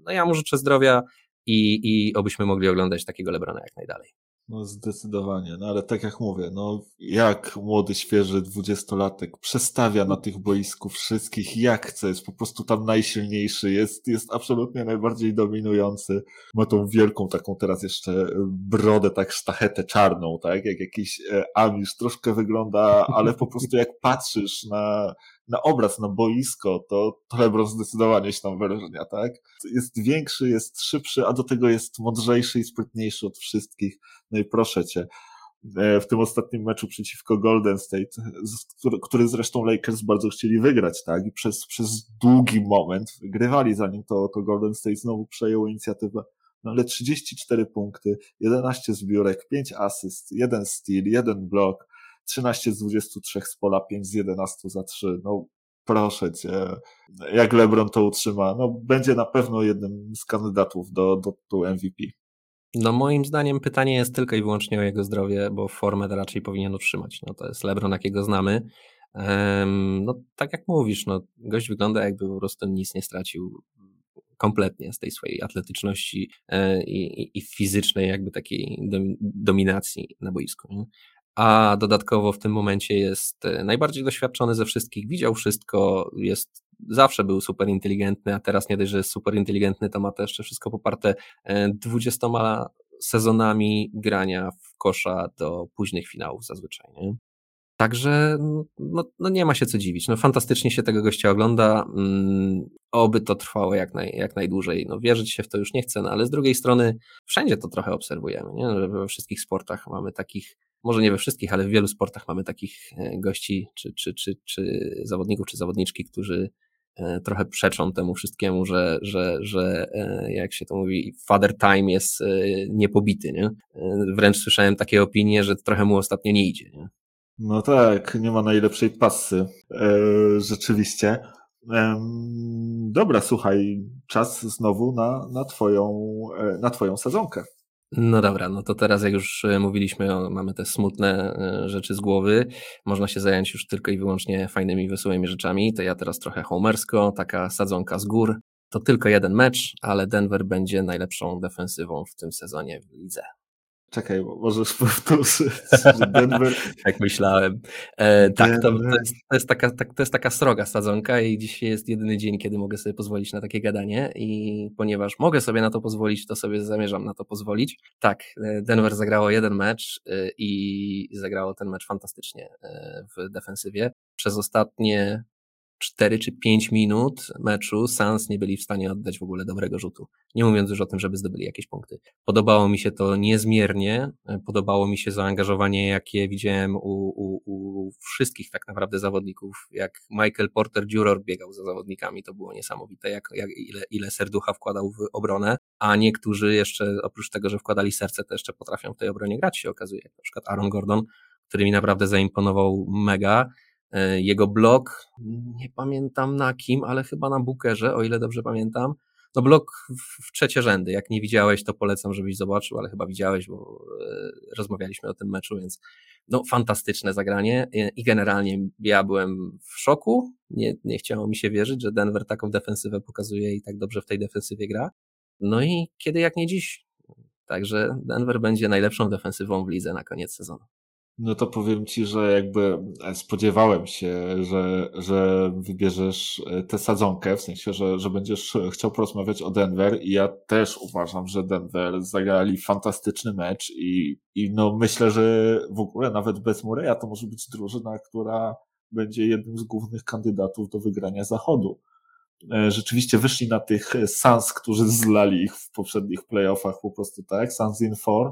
no ja mu życzę zdrowia i, i obyśmy mogli oglądać takiego LeBrona jak najdalej. No zdecydowanie, no ale tak jak mówię, no jak młody, świeży dwudziestolatek przestawia na tych boisku wszystkich jak chce, jest po prostu tam najsilniejszy, jest, jest absolutnie najbardziej dominujący, ma tą wielką taką teraz jeszcze brodę, tak sztachetę czarną, tak, jak jakiś e, amisz troszkę wygląda, ale po prostu jak patrzysz na... na obraz, na boisko, to, to LeBron zdecydowanie się tam wyróżnia, tak? Jest większy, jest szybszy, a do tego jest mądrzejszy i sprytniejszy od wszystkich. No i proszę cię, w tym ostatnim meczu przeciwko Golden State, który zresztą Lakers bardzo chcieli wygrać, tak? I przez, przez długi moment grywali, zanim to, to Golden State znowu przejęło inicjatywę. No ale trzydzieści cztery punkty, jedenaście zbiórek, pięć asyst, jeden steal, jeden blok, trzynaście z dwudziestu trzech z pola, pięć z jedenastu za trzy. No proszę cię, jak LeBron to utrzyma, no będzie na pewno jednym z kandydatów do, do, do M V P. No moim zdaniem pytanie jest tylko i wyłącznie o jego zdrowie, bo formę raczej powinien utrzymać. No to jest LeBron, jakiego znamy. Um, no tak jak mówisz, no gość wygląda jakby po prostu nic nie stracił kompletnie z tej swojej atletyczności i, i, i fizycznej jakby takiej dominacji na boisku, nie? A dodatkowo w tym momencie jest najbardziej doświadczony ze wszystkich, widział wszystko, jest, zawsze był super inteligentny, a teraz nie dość, że jest super inteligentny, to ma to jeszcze wszystko poparte dwudziestoma sezonami grania w kosza do późnych finałów zazwyczaj, nie? Także no, no nie ma się co dziwić, no fantastycznie się tego gościa ogląda, mm, oby to trwało jak, naj, jak najdłużej, no wierzyć się w to już nie chcę, no, ale z drugiej strony wszędzie to trochę obserwujemy, nie? Że we wszystkich sportach mamy takich, może nie we wszystkich, ale w wielu sportach mamy takich gości, czy, czy, czy, czy zawodników, czy zawodniczki, którzy trochę przeczą temu wszystkiemu, że, że, że jak się to mówi, father time jest niepobity, nie? Wręcz słyszałem takie opinie, że trochę mu ostatnio nie idzie, nie? No tak, nie ma najlepszej pasy, eee, rzeczywiście. Eee, dobra, słuchaj, czas znowu na, na, twoją, na twoją sadzonkę. No dobra, no to teraz jak już mówiliśmy, o, mamy te smutne rzeczy z głowy, można się zająć już tylko i wyłącznie fajnymi, wesołymi rzeczami, to ja teraz trochę homersko, taka sadzonka z gór, to tylko jeden mecz, ale Denver będzie najlepszą defensywą w tym sezonie w lidze. Czekaj, bo możesz powtórzyć, że Denver... Tak myślałem. E, tak, to, to, jest, to, jest taka, tak, to jest taka sroga sadzonka i dzisiaj jest jedyny dzień, kiedy mogę sobie pozwolić na takie gadanie i ponieważ mogę sobie na to pozwolić, to sobie zamierzam na to pozwolić. Tak, Denver zagrało jeden mecz i zagrało ten mecz fantastycznie w defensywie. Przez ostatnie cztery czy pięć minut meczu Suns nie byli w stanie oddać w ogóle dobrego rzutu. Nie mówiąc już o tym, żeby zdobyli jakieś punkty. Podobało mi się to niezmiernie, podobało mi się zaangażowanie, jakie widziałem u, u, u wszystkich tak naprawdę zawodników. Jak Michael Porter Junior biegał za zawodnikami, to było niesamowite, jak, jak, ile, ile serducha wkładał w obronę, a niektórzy jeszcze, oprócz tego, że wkładali serce, to jeszcze potrafią w tej obronie grać, się okazuje. Na przykład Aaron Gordon, który mi naprawdę zaimponował mega. Jego blok, nie pamiętam na kim, ale chyba na Bookerze, o ile dobrze pamiętam. No blok w trzecie rzędy, jak nie widziałeś, to polecam, żebyś zobaczył, ale chyba widziałeś, bo rozmawialiśmy o tym meczu, więc no fantastyczne zagranie i generalnie ja byłem w szoku, nie, nie chciało mi się wierzyć, że Denver taką defensywę pokazuje i tak dobrze w tej defensywie gra. No i kiedy jak nie dziś. Także Denver będzie najlepszą defensywą w lidze na koniec sezonu. No to powiem Ci, że jakby spodziewałem się, że, że wybierzesz tę sadzonkę, w sensie, że, że będziesz chciał porozmawiać o Denver i ja też uważam, że Denver zagrali fantastyczny mecz i, i no myślę, że w ogóle nawet bez Murray'a to może być drużyna, która będzie jednym z głównych kandydatów do wygrania zachodu. Rzeczywiście wyszli na tych Suns, którzy zlali ich w poprzednich playoffach po prostu, tak? Suns in four.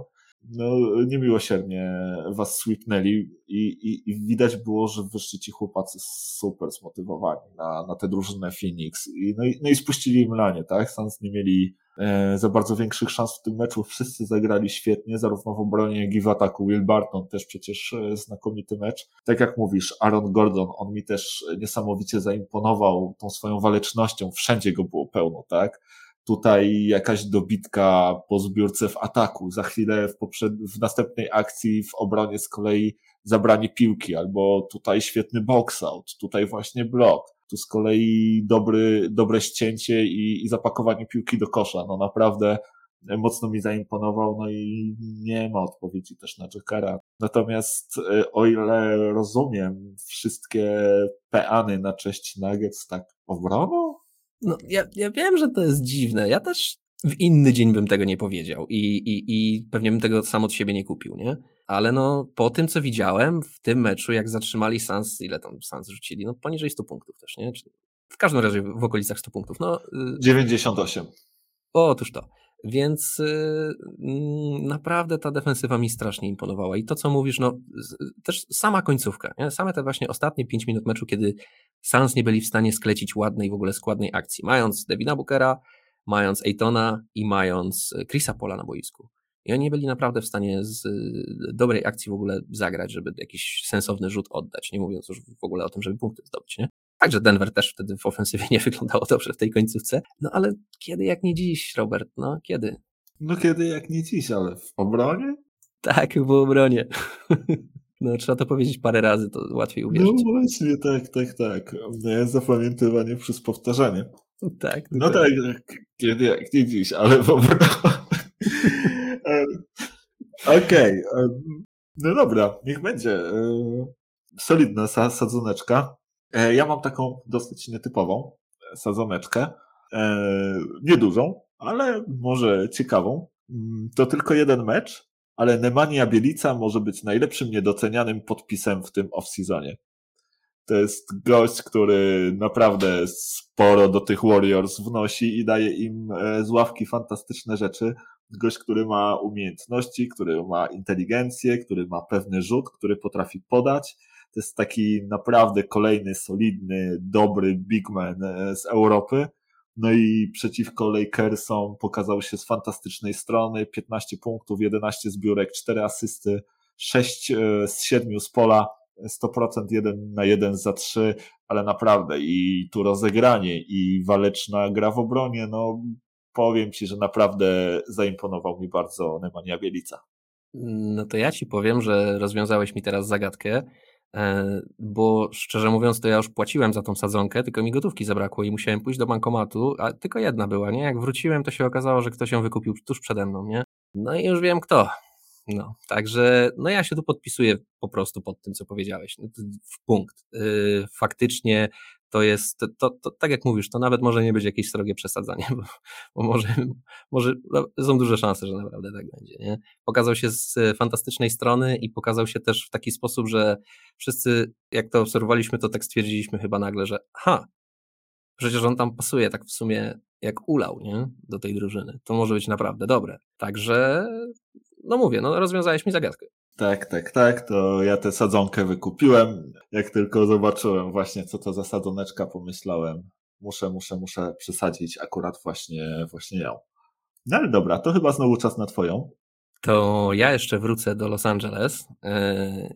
No, niemiłosiernie was sweepnęli i, i, i widać było, że wyszli ci chłopacy super zmotywowani na, na tę drużynę Phoenix. I, no, i, no i spuścili im lanie, tak? Suns nie mieli e, za bardzo większych szans w tym meczu. Wszyscy zagrali świetnie, zarówno w obronie, jak i w ataku. Will Barton też przecież znakomity mecz. Tak jak mówisz, Aaron Gordon, on mi też niesamowicie zaimponował tą swoją walecznością. Wszędzie go było pełno, tak? Tutaj jakaś dobitka po zbiórce w ataku. Za chwilę w, poprzed... w następnej akcji w obronie z kolei zabranie piłki, albo tutaj świetny box out, tutaj właśnie blok, tu z kolei dobry, dobre ścięcie i, i zapakowanie piłki do kosza. No naprawdę mocno mi zaimponował, no i nie ma odpowiedzi też na Jokera. Natomiast o ile rozumiem wszystkie peany na cześć Nuggets, tak obroną? No, ja, ja wiem, że to jest dziwne. Ja też w inny dzień bym tego nie powiedział i, i, i pewnie bym tego sam od siebie nie kupił, nie? Ale no, po tym, co widziałem w tym meczu, jak zatrzymali Suns, ile tam Suns rzucili? No, poniżej stu punktów też, nie? Czyli w każdym razie w okolicach stu punktów. No, dziewięćdziesiąt osiem. O, otóż to. Więc yy, naprawdę ta defensywa mi strasznie imponowała i to, co mówisz, no też sama końcówka, nie? Same te właśnie ostatnie pięć minut meczu, kiedy Suns nie byli w stanie sklecić ładnej, w ogóle składnej akcji, mając Devina Bookera, mając Aytona i mając Chrisa Paula na boisku. I oni nie byli naprawdę w stanie z dobrej akcji w ogóle zagrać, żeby jakiś sensowny rzut oddać, nie mówiąc już w ogóle o tym, żeby punkty zdobyć, nie? Także Denver też wtedy w ofensywie nie wyglądało dobrze w tej końcówce. No ale kiedy jak nie dziś, Robert? No kiedy? No kiedy jak nie dziś, ale w obronie? Tak, w obronie. No trzeba to powiedzieć parę razy, to łatwiej uwierzyć. No właśnie, tak, tak, tak. Zapamiętywanie przez powtarzanie. Tak. No tak, kiedy jak nie dziś, ale w obronie. Okej. Okay. No dobra, niech będzie. Solidna sadzoneczka. Ja mam taką dosyć nietypową sadzoneczkę, niedużą, ale może ciekawą. To tylko jeden mecz, ale Nemanja Bjelica może być najlepszym niedocenianym podpisem w tym off-seasonie. To jest gość, który naprawdę sporo do tych Warriors wnosi i daje im z ławki fantastyczne rzeczy. Gość, który ma umiejętności, który ma inteligencję, który ma pewny rzut, który potrafi podać. To jest taki naprawdę kolejny, solidny, dobry big man z Europy. No i przeciwko Lakersom pokazał się z fantastycznej strony. piętnaście punktów, jedenaście zbiórek, cztery asysty, sześć z siedmiu z pola, sto procent jeden na jeden za trzy, ale naprawdę i tu rozegranie i waleczna gra w obronie, no powiem Ci, że naprawdę zaimponował mi bardzo Nemanja Bjelica. No to ja Ci powiem, że rozwiązałeś mi teraz zagadkę, bo szczerze mówiąc to ja już płaciłem za tą sadzonkę, tylko mi gotówki zabrakło i musiałem pójść do bankomatu, a tylko jedna była, nie? Jak wróciłem, to się okazało, że ktoś ją wykupił tuż przede mną, nie? No i już wiem kto. No, także no ja się tu podpisuję po prostu pod tym, co powiedziałeś. W punkt. Yy, faktycznie to jest, to, to, to tak jak mówisz, to nawet może nie być jakieś srogie przesadzanie, bo, bo może, może no, są duże szanse, że naprawdę tak będzie, nie? Pokazał się z fantastycznej strony i pokazał się też w taki sposób, że wszyscy, jak to obserwowaliśmy, to tak stwierdziliśmy chyba nagle, że ha, przecież on tam pasuje tak w sumie jak ulał, nie? Do tej drużyny. To może być naprawdę dobre. Także no mówię, no rozwiązałeś mi zagadkę. Tak, tak, tak, to ja tę sadzonkę wykupiłem. Jak tylko zobaczyłem właśnie, co to za sadzoneczka, pomyślałem, muszę, muszę, muszę przesadzić akurat właśnie, właśnie ją. No ale dobra, to chyba znowu czas na twoją. To ja jeszcze wrócę do Los Angeles yy,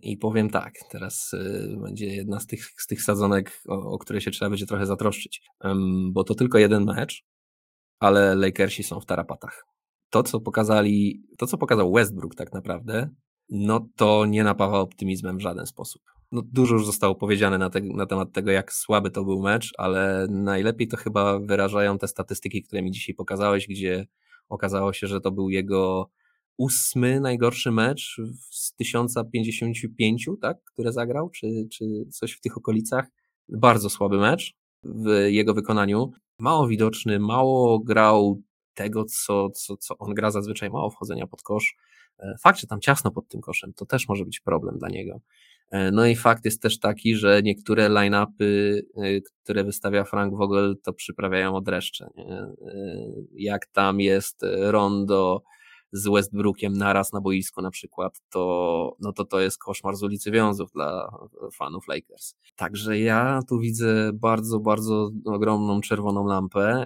i powiem tak, teraz yy, będzie jedna z tych, z tych sadzonek, o, o które się trzeba będzie trochę zatroszczyć, yy, bo to tylko jeden mecz, ale Lakersi są w tarapatach. To, co pokazali, to, co pokazał Westbrook tak naprawdę, no to nie napawa optymizmem w żaden sposób. No dużo już zostało powiedziane na, te, na temat tego, jak słaby to był mecz, ale najlepiej to chyba wyrażają te statystyki, które mi dzisiaj pokazałeś, gdzie Okazało się, że to był jego ósmy najgorszy mecz z tysiąc pięćdziesiąt pięć, tak, które zagrał, czy, czy coś w tych okolicach. Bardzo słaby mecz w jego wykonaniu. Mało widoczny, mało grał tego, co, co, co on gra zazwyczaj, mało wchodzenia pod kosz. Fakt, że tam ciasno pod tym koszem, to też może być problem dla niego. No i fakt jest też taki, że niektóre line-upy, które wystawia Frank Vogel, to przyprawiają o dreszcze. Jak tam jest Rondo z Westbrookiem naraz na boisku na przykład, to, no to to jest koszmar z ulicy Wiązów dla fanów Lakers. Także ja tu widzę bardzo, bardzo ogromną czerwoną lampę.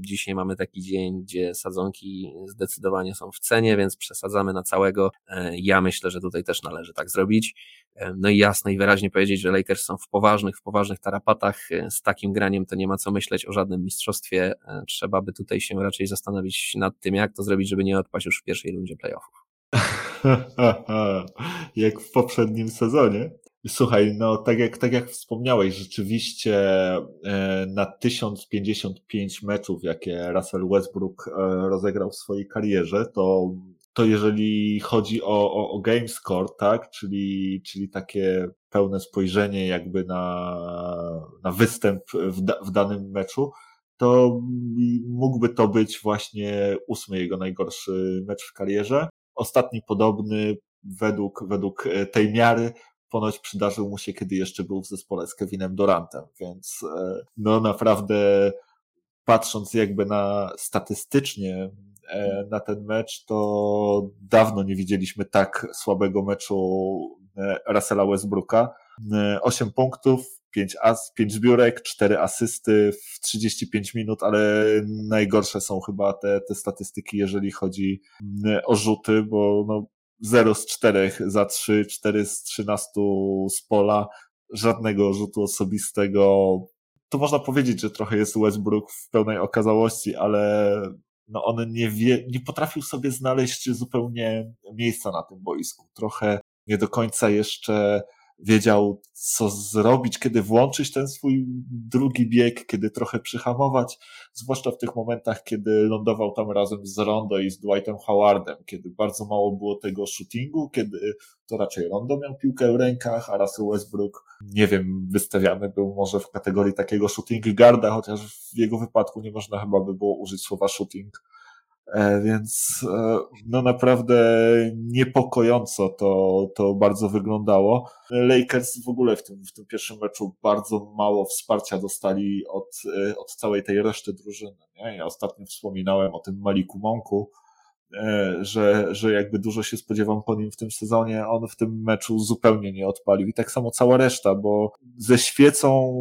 Dzisiaj mamy taki dzień, gdzie sadzonki zdecydowanie są w cenie, więc przesadzamy na całego. Ja myślę, że tutaj też należy tak zrobić. No i jasno i wyraźnie powiedzieć, że Lakers są w poważnych, w poważnych tarapatach. Z takim graniem to nie ma co myśleć o żadnym mistrzostwie. Trzeba by tutaj się raczej zastanowić nad tym, jak to zrobić, żeby nie odpaść już w pierwszej rundzie playoffów. Jak w poprzednim sezonie. Słuchaj, no tak jak, tak jak wspomniałeś, rzeczywiście na tysiąc pięćdziesiąt pięć meczów, jakie Russell Westbrook rozegrał w swojej karierze, to, to jeżeli chodzi o, o, o game score, tak, czyli, czyli takie pełne spojrzenie jakby na, na występ w, da, w danym meczu, to mógłby to być właśnie ósmy jego najgorszy mecz w karierze. Ostatni podobny według, według tej miary ponoć przydarzył mu się, kiedy jeszcze był w zespole z Kevinem Durantem, więc no naprawdę patrząc jakby na statystycznie na ten mecz, to dawno nie widzieliśmy tak słabego meczu Russella Westbrooka. osiem punktów, pięć as, pięć zbiórek, cztery asysty w trzydzieści pięć minut, ale najgorsze są chyba te, te statystyki, jeżeli chodzi o rzuty, bo no zero z czterech za trzy, cztery z trzynastu z pola, żadnego rzutu osobistego. To można powiedzieć, że trochę jest Westbrook w pełnej okazałości, ale no on nie wie, nie potrafił sobie znaleźć zupełnie miejsca na tym boisku. Trochę nie do końca jeszcze wiedział, co zrobić, kiedy włączyć ten swój drugi bieg, kiedy trochę przyhamować, zwłaszcza w tych momentach, kiedy lądował tam razem z Rondo i z Dwightem Howardem, kiedy bardzo mało było tego shootingu, kiedy to raczej Rondo miał piłkę w rękach, a Russell Westbrook, nie wiem, wystawiany był może w kategorii takiego shooting guarda, chociaż w jego wypadku nie można chyba by było użyć słowa shooting. Więc no naprawdę niepokojąco to, to bardzo wyglądało. Lakers w ogóle w tym, w tym pierwszym meczu bardzo mało wsparcia dostali od, od całej tej reszty drużyny. Nie? Ja ostatnio wspominałem o tym Maliku Monku, że, że jakby dużo się spodziewam po nim w tym sezonie, on w tym meczu zupełnie nie odpalił i tak samo cała reszta, bo ze świecą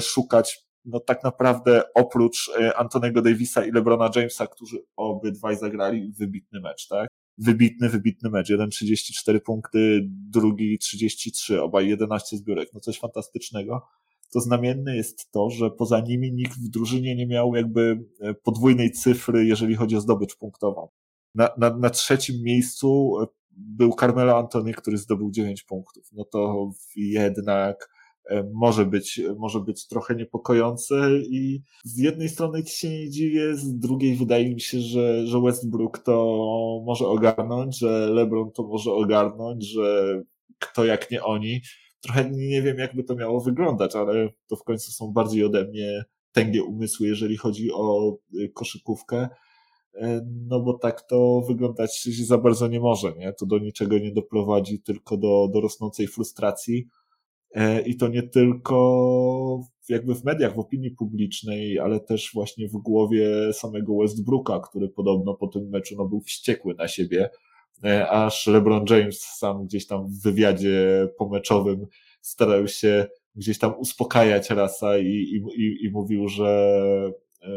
szukać no tak naprawdę oprócz Antonego Davisa i LeBrona Jamesa, którzy obydwaj zagrali wybitny mecz, tak? Wybitny, wybitny mecz. Jeden trzydzieści cztery punkty, drugi trzydzieści trzy, obaj jedenaście zbiórek. No coś fantastycznego. To znamienne jest to, że poza nimi nikt w drużynie nie miał jakby podwójnej cyfry, jeżeli chodzi o zdobycz punktową. Na, na, na trzecim miejscu był Carmelo Anthony, który zdobył dziewięć punktów. No to jednak może być, może być trochę niepokojące i z jednej strony się nie dziwię, z drugiej wydaje mi się, że, że Westbrook to może ogarnąć, że LeBron to może ogarnąć, że kto jak nie oni. Trochę nie wiem, jakby to miało wyglądać, ale to w końcu są bardziej ode mnie tęgie umysły, jeżeli chodzi o koszykówkę, no bo tak to wyglądać się za bardzo nie może, nie? To do niczego nie doprowadzi, tylko do, do rosnącej frustracji. I to nie tylko jakby w mediach, w opinii publicznej, ale też właśnie w głowie samego Westbrooka, który podobno po tym meczu no, był wściekły na siebie, aż LeBron James sam gdzieś tam w wywiadzie pomeczowym starał się gdzieś tam uspokajać Rasa i, i, i, i mówił, że,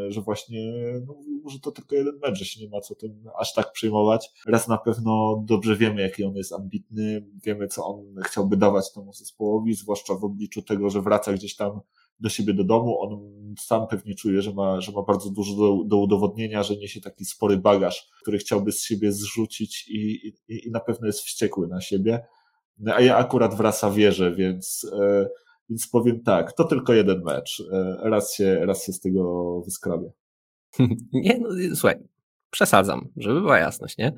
że właśnie no, że to tylko jeden mecz, że się nie ma co tym aż tak przejmować. Raz na pewno dobrze wiemy, jaki on jest ambitny, wiemy, co on chciałby dawać temu zespołowi, zwłaszcza w obliczu tego, że wraca gdzieś tam do siebie do domu. On sam pewnie czuje, że ma, że ma bardzo dużo do, do udowodnienia, że niesie taki spory bagaż, który chciałby z siebie zrzucić i, i, i na pewno jest wściekły na siebie. A ja akurat w Rasa wierzę, więc... Yy, Więc powiem tak, to tylko jeden mecz. Raz się, raz się z tego wyskrabia. Nie, no, słuchaj, Przesadzam, żeby była jasność, nie?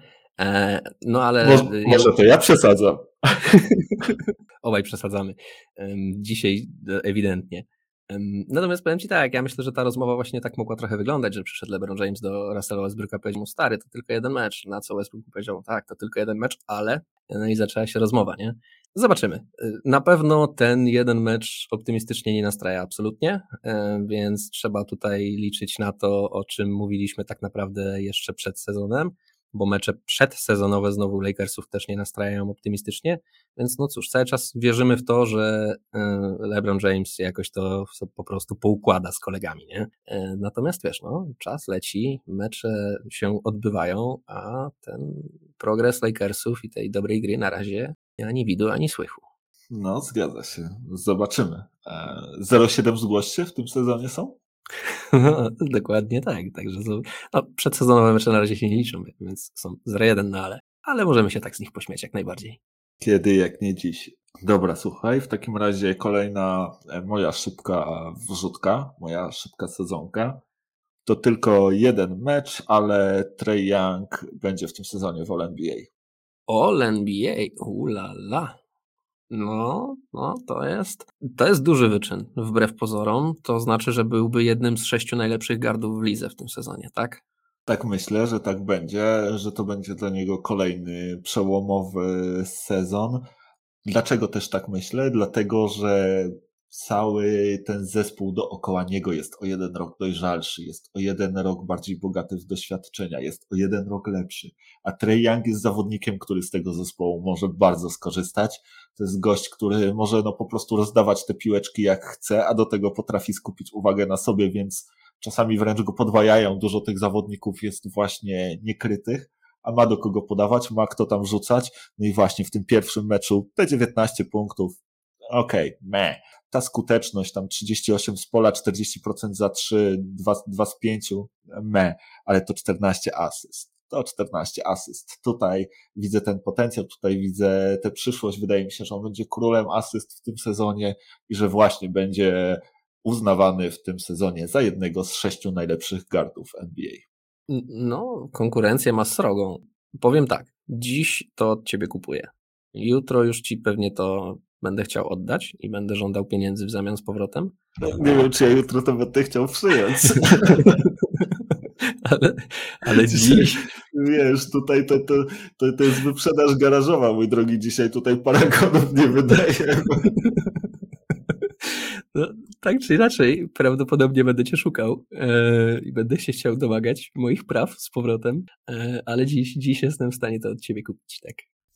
No ale... Może, może to ja przesadzam. Obaj przesadzamy. Dzisiaj ewidentnie. Natomiast powiem Ci tak, ja myślę, że ta rozmowa właśnie tak mogła trochę wyglądać, że przyszedł LeBron James do Russella Westbrooka i powiedział mu: stary, to tylko jeden mecz, na co Westbrook powiedział: tak, to tylko jeden mecz, ale... No i zaczęła się rozmowa, nie? Zobaczymy. Na pewno ten jeden mecz optymistycznie nie nastraja absolutnie, więc trzeba tutaj liczyć na to, o czym mówiliśmy tak naprawdę jeszcze przed sezonem, bo mecze przedsezonowe znowu Lakersów też nie nastrajają optymistycznie, więc no cóż, cały czas wierzymy w to, że LeBron James jakoś to po prostu poukłada z kolegami, nie? Natomiast wiesz, no, czas leci, mecze się odbywają, a ten progres Lakersów i tej dobrej gry na razie ani widu, ani słychu. No, zgadza się. Zobaczymy. zero siedem zgłoście w tym sezonie są? No, dokładnie tak. Także są, no, przedsezonowe mecze na razie się nie liczą, więc są zero jeden, no ale, ale możemy się tak z nich pośmiać jak najbardziej. Kiedy, jak nie dziś. Dobra, słuchaj, w takim razie kolejna moja szybka wrzutka, moja szybka sezonka. To tylko jeden mecz, ale Trey Young będzie w tym sezonie w All N B A. All N B A, ulala. No, no, to jest to jest duży wyczyn, wbrew pozorom. To znaczy, że byłby jednym z sześciu najlepszych gardów w lidze w tym sezonie, tak? Tak myślę, że tak będzie, że to będzie dla niego kolejny przełomowy sezon. Dlaczego też tak myślę? Dlatego, że cały ten zespół dookoła niego jest o jeden rok dojrzalszy, jest o jeden rok bardziej bogaty w doświadczenia, jest o jeden rok lepszy. A Trey Young jest zawodnikiem, który z tego zespołu może bardzo skorzystać. To jest gość, który może no po prostu rozdawać te piłeczki jak chce, a do tego potrafi skupić uwagę na sobie, więc czasami wręcz go podwajają. Dużo tych zawodników jest właśnie niekrytych, a ma do kogo podawać, ma kto tam rzucać. No i właśnie w tym pierwszym meczu te dziewiętnaście punktów. Okej, okay, meh. Ta skuteczność, tam trzydzieści osiem z pola, czterdzieści procent za trzy, dwa z pięć, meh, ale to czternaście asyst. To czternaście asyst. Tutaj widzę ten potencjał, tutaj widzę tę przyszłość. Wydaje mi się, że on będzie królem asyst w tym sezonie i że właśnie będzie uznawany w tym sezonie za jednego z sześciu najlepszych gardów N B A. No, konkurencję ma srogą. Powiem tak, dziś to od ciebie kupuję. Jutro już ci pewnie to będę chciał oddać i będę żądał pieniędzy w zamian z powrotem. Nie wiem, czy ja jutro to będę chciał przyjąć. ale ale dzisiaj, dziś... Wiesz, tutaj to, to, to, to jest wyprzedaż garażowa, mój drogi. Dzisiaj tutaj paragonów nie wydaje. No, tak czy inaczej, prawdopodobnie będę cię szukał yy, i będę się chciał domagać moich praw z powrotem, yy, ale dziś, dziś jestem w stanie to od ciebie kupić, tak?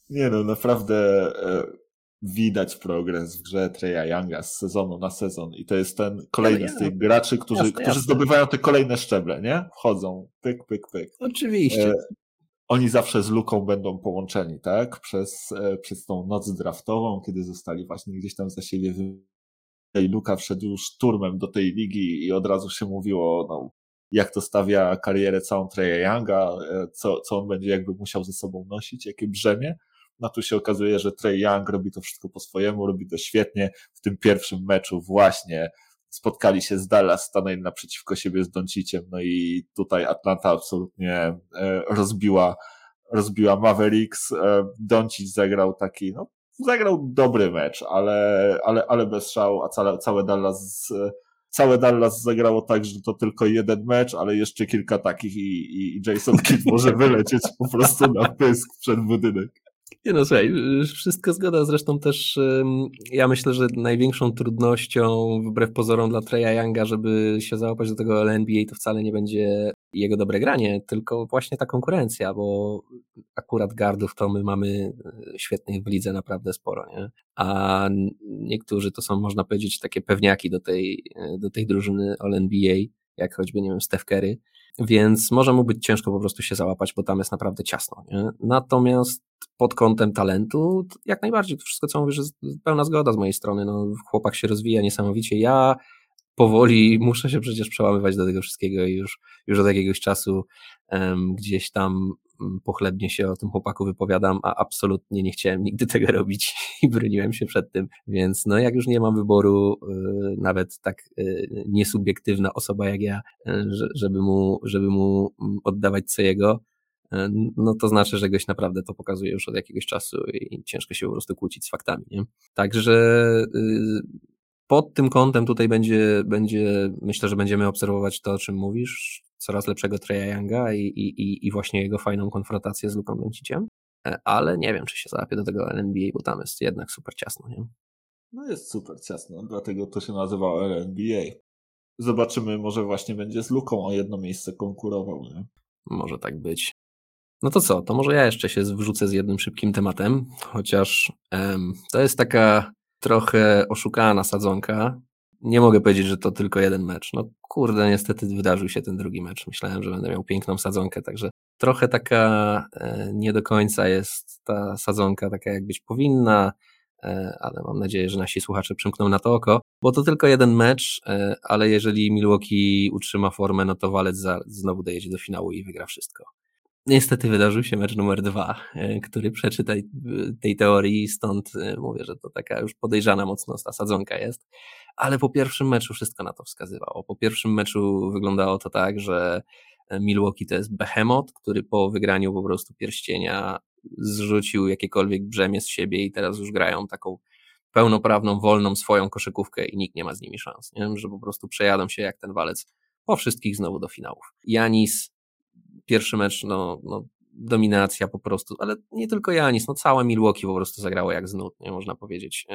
Nie no, naprawdę... Yy... Widać progres w grze Treya Younga z sezonu na sezon i to jest ten kolejny z tych graczy, którzy, jasne, którzy jasne. zdobywają te kolejne szczeble, nie? Wchodzą, pyk, pyk, pyk. Oczywiście. E, oni zawsze z Luką będą połączeni, tak? Przez, e, przez tą noc draftową, kiedy zostali właśnie gdzieś tam za siebie wybrani. Luka wszedł już szturmem do tej ligi i od razu się mówiło, no, jak to stawia karierę całą Treya Younga, e, co, co on będzie jakby musiał ze sobą nosić, jakie brzemię. No tu się okazuje, że Trey Young robi to wszystko po swojemu, robi to świetnie. W tym pierwszym meczu właśnie spotkali się z Dallas, stanęli naprzeciwko siebie z Dončiciem, no i tutaj Atlanta absolutnie rozbiła, rozbiła Mavericks. Dončić zagrał taki, no zagrał dobry mecz, ale, ale, ale bez szału, a całe, całe Dallas... Całe Dallas zagrało tak, że to tylko jeden mecz, ale jeszcze kilka takich i, i Jason Kidd może wylecieć po prostu na pysk przed budynek. Nie no, słuchaj, wszystko zgoda, zresztą też um, ja myślę, że największą trudnością wbrew pozorom dla Treya Younga, żeby się załapać do tego N B A, to wcale nie będzie jego dobre granie, tylko właśnie ta konkurencja, bo akurat gardów to my mamy świetnych w lidze naprawdę sporo, nie? A niektórzy to są, można powiedzieć, takie pewniaki do tej, do tej drużyny All N B A, jak choćby, nie wiem, Steph Curry, więc może mu być ciężko po prostu się załapać, bo tam jest naprawdę ciasno, nie? Natomiast pod kątem talentu, jak najbardziej, to wszystko co mówisz, jest pełna zgoda z mojej strony, no chłopak się rozwija niesamowicie, ja powoli muszę się przecież przełamywać do tego wszystkiego i już, już od jakiegoś czasu um, gdzieś tam pochlebnie się o tym chłopaku wypowiadam, a absolutnie nie chciałem nigdy tego robić i broniłem się przed tym, więc no jak już nie mam wyboru, nawet tak niesubiektywna osoba jak ja, żeby mu, żeby mu oddawać co jego, no to znaczy, że goś naprawdę to pokazuje już od jakiegoś czasu i ciężko się po prostu kłócić z faktami, nie? Także pod tym kątem tutaj będzie, będzie, myślę, że będziemy obserwować to, o czym mówisz, coraz lepszego Treya Younga i, i, i właśnie jego fajną konfrontację z Luką Dončiciem, ale nie wiem, czy się załapie do tego N B A, bo tam jest jednak super ciasno, nie? No jest super ciasno, dlatego to się nazywało N B A. Zobaczymy, może właśnie będzie z Luką o jedno miejsce konkurował, nie? Może tak być. No to co, to może ja jeszcze się wrzucę z jednym szybkim tematem, chociaż em, to jest taka trochę oszukana sadzonka. Nie mogę powiedzieć, że to tylko jeden mecz. No kurde, niestety wydarzył się ten drugi mecz. Myślałem, że będę miał piękną sadzonkę, także trochę taka e, nie do końca jest ta sadzonka taka, jak być powinna, e, ale mam nadzieję, że nasi słuchacze przymkną na to oko, bo to tylko jeden mecz, e, ale jeżeli Milwaukee utrzyma formę, no to Walec za, znowu dojedzie do finału i wygra wszystko. Niestety wydarzył się mecz numer dwa, który przeczyta tej teorii, stąd mówię, że to taka już podejrzana mocno ta sadzonka jest, ale po pierwszym meczu wszystko na to wskazywało. Po pierwszym meczu wyglądało to tak, że Milwaukee to jest behemoth, który po wygraniu po prostu pierścienia zrzucił jakiekolwiek brzemię z siebie i teraz już grają taką pełnoprawną, wolną swoją koszykówkę i nikt nie ma z nimi szans, nie? Że po prostu przejadą się jak ten Walec po wszystkich znowu do finałów. Giannis Pierwszy mecz, no, no dominacja po prostu, ale nie tylko Giannis, no całe Milwaukee po prostu zagrało jak z nut, nie można powiedzieć.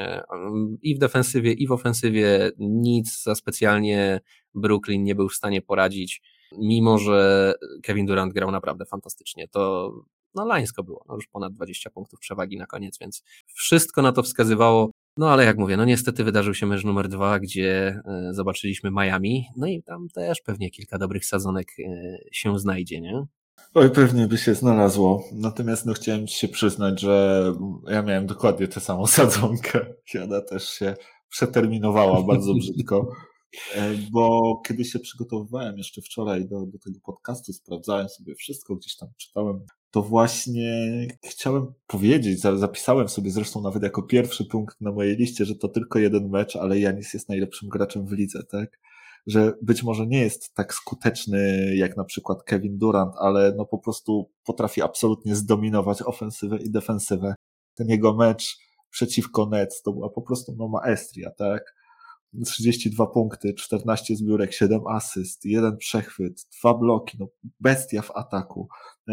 I w defensywie, i w ofensywie nic za specjalnie Brooklyn nie był w stanie poradzić, mimo że Kevin Durant grał naprawdę fantastycznie. To no lańsko było, no już ponad dwadzieścia punktów przewagi na koniec, więc wszystko na to wskazywało. No ale jak mówię, no niestety wydarzył się mecz numer dwa, gdzie y, zobaczyliśmy Miami, no i tam też pewnie kilka dobrych sadzonek y, się znajdzie, nie? Oj, pewnie by się znalazło, natomiast no chciałem ci się przyznać, że ja miałem dokładnie tę samą sadzonkę i ona też się przeterminowała bardzo brzydko, bo kiedy się przygotowywałem jeszcze wczoraj do, do tego podcastu, sprawdzałem sobie wszystko, gdzieś tam czytałem, to właśnie chciałem powiedzieć, zapisałem sobie zresztą nawet jako pierwszy punkt na mojej liście, że to tylko jeden mecz, ale Giannis jest najlepszym graczem w lidze, tak? Że być może nie jest tak skuteczny jak na przykład Kevin Durant, ale no po prostu potrafi absolutnie zdominować ofensywę i defensywę. Ten jego mecz przeciwko Nets to była po prostu no maestria, tak? trzydzieści dwa punkty, czternaście zbiórek, siedem asyst, jeden przechwyt, dwa bloki, no bestia w ataku,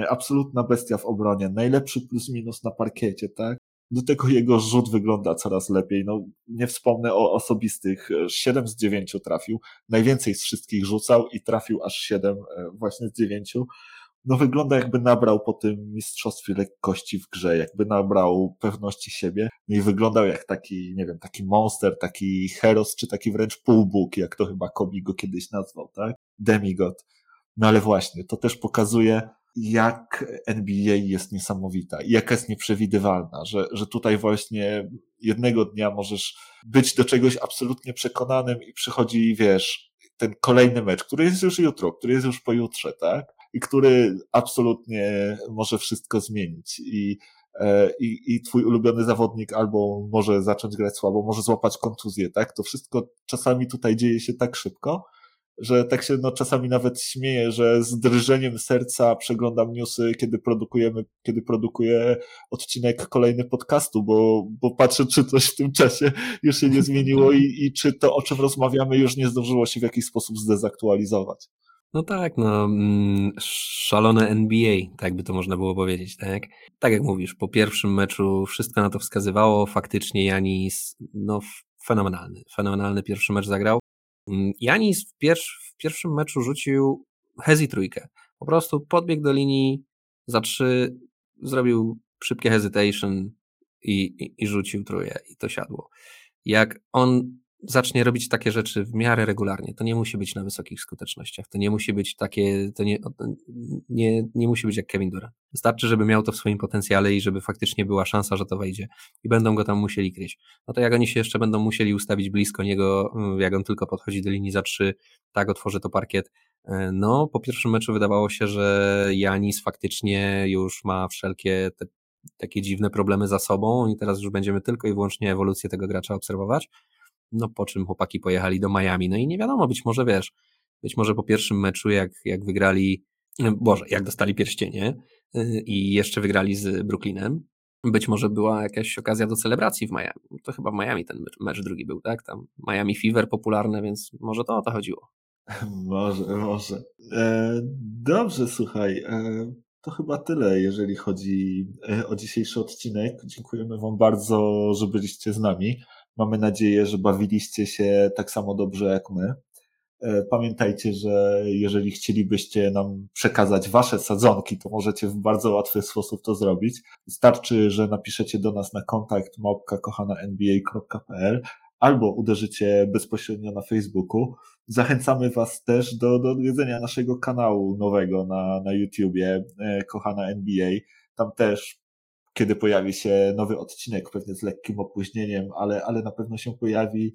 absolutna bestia w obronie, najlepszy plus minus na parkiecie, tak? Do tego jego rzut wygląda coraz lepiej, no nie wspomnę o osobistych, siedem z dziewięciu trafił, najwięcej z wszystkich rzucał i trafił aż siedem właśnie z dziewięciu, no wygląda jakby nabrał po tym mistrzostwie lekkości w grze, jakby nabrał pewności siebie i wyglądał jak taki, nie wiem, taki monster, taki heros, czy taki wręcz półbóg, jak to chyba Kobe go kiedyś nazwał, tak? Demigod. No ale właśnie, to też pokazuje, jak N B A jest niesamowita i jaka jest nieprzewidywalna, że, że tutaj właśnie jednego dnia możesz być do czegoś absolutnie przekonanym i przychodzi, wiesz, ten kolejny mecz, który jest już jutro, który jest już pojutrze, tak? I który absolutnie może wszystko zmienić i, i, i twój ulubiony zawodnik albo może zacząć grać słabo, może złapać kontuzję, tak? To wszystko czasami tutaj dzieje się tak szybko, że tak się no czasami nawet śmieję, że z drżeniem serca przeglądam newsy, kiedy produkujemy, kiedy produkuję odcinek kolejny podcastu, bo, bo patrzę, czy coś w tym czasie już się nie zmieniło i, i czy to, o czym rozmawiamy, już nie zdążyło się w jakiś sposób zdezaktualizować. No tak, no szalone N B A, tak by to można było powiedzieć, tak? Tak jak mówisz, po pierwszym meczu wszystko na to wskazywało, faktycznie Giannis, no fenomenalny, fenomenalny pierwszy mecz zagrał. Giannis w, pierwszy, w pierwszym meczu rzucił hezi trójkę, po prostu podbiegł do linii za trzy, zrobił szybkie hesitation i, i, i rzucił trójkę i to siadło. Jak on zacznie robić takie rzeczy w miarę regularnie, to nie musi być na wysokich skutecznościach, to nie musi być takie, to nie, nie, nie musi być jak Kevin Durant. Wystarczy, żeby miał to w swoim potencjale i żeby faktycznie była szansa, że to wejdzie i będą go tam musieli kryć. No to jak oni się jeszcze będą musieli ustawić blisko niego, jak on tylko podchodzi do linii za trzy, tak otworzy to parkiet. No, po pierwszym meczu wydawało się, że Giannis faktycznie już ma wszelkie te, takie dziwne problemy za sobą i teraz już będziemy tylko i wyłącznie ewolucję tego gracza obserwować. No po czym chłopaki pojechali do Miami, no i nie wiadomo, być może wiesz, być może po pierwszym meczu jak, jak wygrali, boże, jak dostali pierścienie i jeszcze wygrali z Brooklynem, być może była jakaś okazja do celebracji w Miami, to chyba w Miami ten mecz, mecz drugi był, tak, tam Miami Fever popularne, więc może to o to chodziło. Może, może. E, dobrze, słuchaj, e, to chyba tyle, jeżeli chodzi o dzisiejszy odcinek. Dziękujemy wam bardzo, że byliście z nami. Mamy nadzieję, że bawiliście się tak samo dobrze jak my. Pamiętajcie, że jeżeli chcielibyście nam przekazać wasze sadzonki, to możecie w bardzo łatwy sposób to zrobić. Wystarczy, że napiszecie do nas na kontakt małpka kochana n b a kropka p l albo uderzycie bezpośrednio na Facebooku. Zachęcamy was też do, do odwiedzenia naszego kanału nowego na, na YouTubie Kochana N B A. Tam też kiedy pojawi się nowy odcinek, pewnie z lekkim opóźnieniem, ale, ale na pewno się pojawi.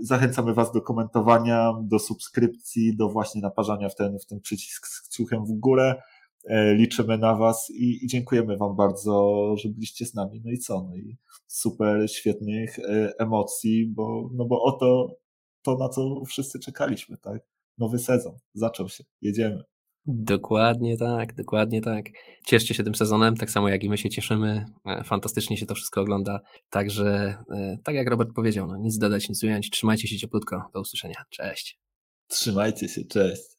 Zachęcamy was do komentowania, do subskrypcji, do właśnie naparzania w ten, w ten przycisk z kciukiem w górę. Liczymy na was i, i dziękujemy wam bardzo, że byliście z nami. No i co? No i super świetnych emocji, bo, no bo oto to, na co wszyscy czekaliśmy, tak? Nowy sezon zaczął się, jedziemy. Dokładnie tak, dokładnie tak. Cieszcie się tym sezonem, tak samo jak i my się cieszymy. Fantastycznie się to wszystko ogląda. Także, tak jak Robert powiedział, no nic dodać, nic ująć. Trzymajcie się cieplutko. Do usłyszenia. Cześć. Trzymajcie się, cześć.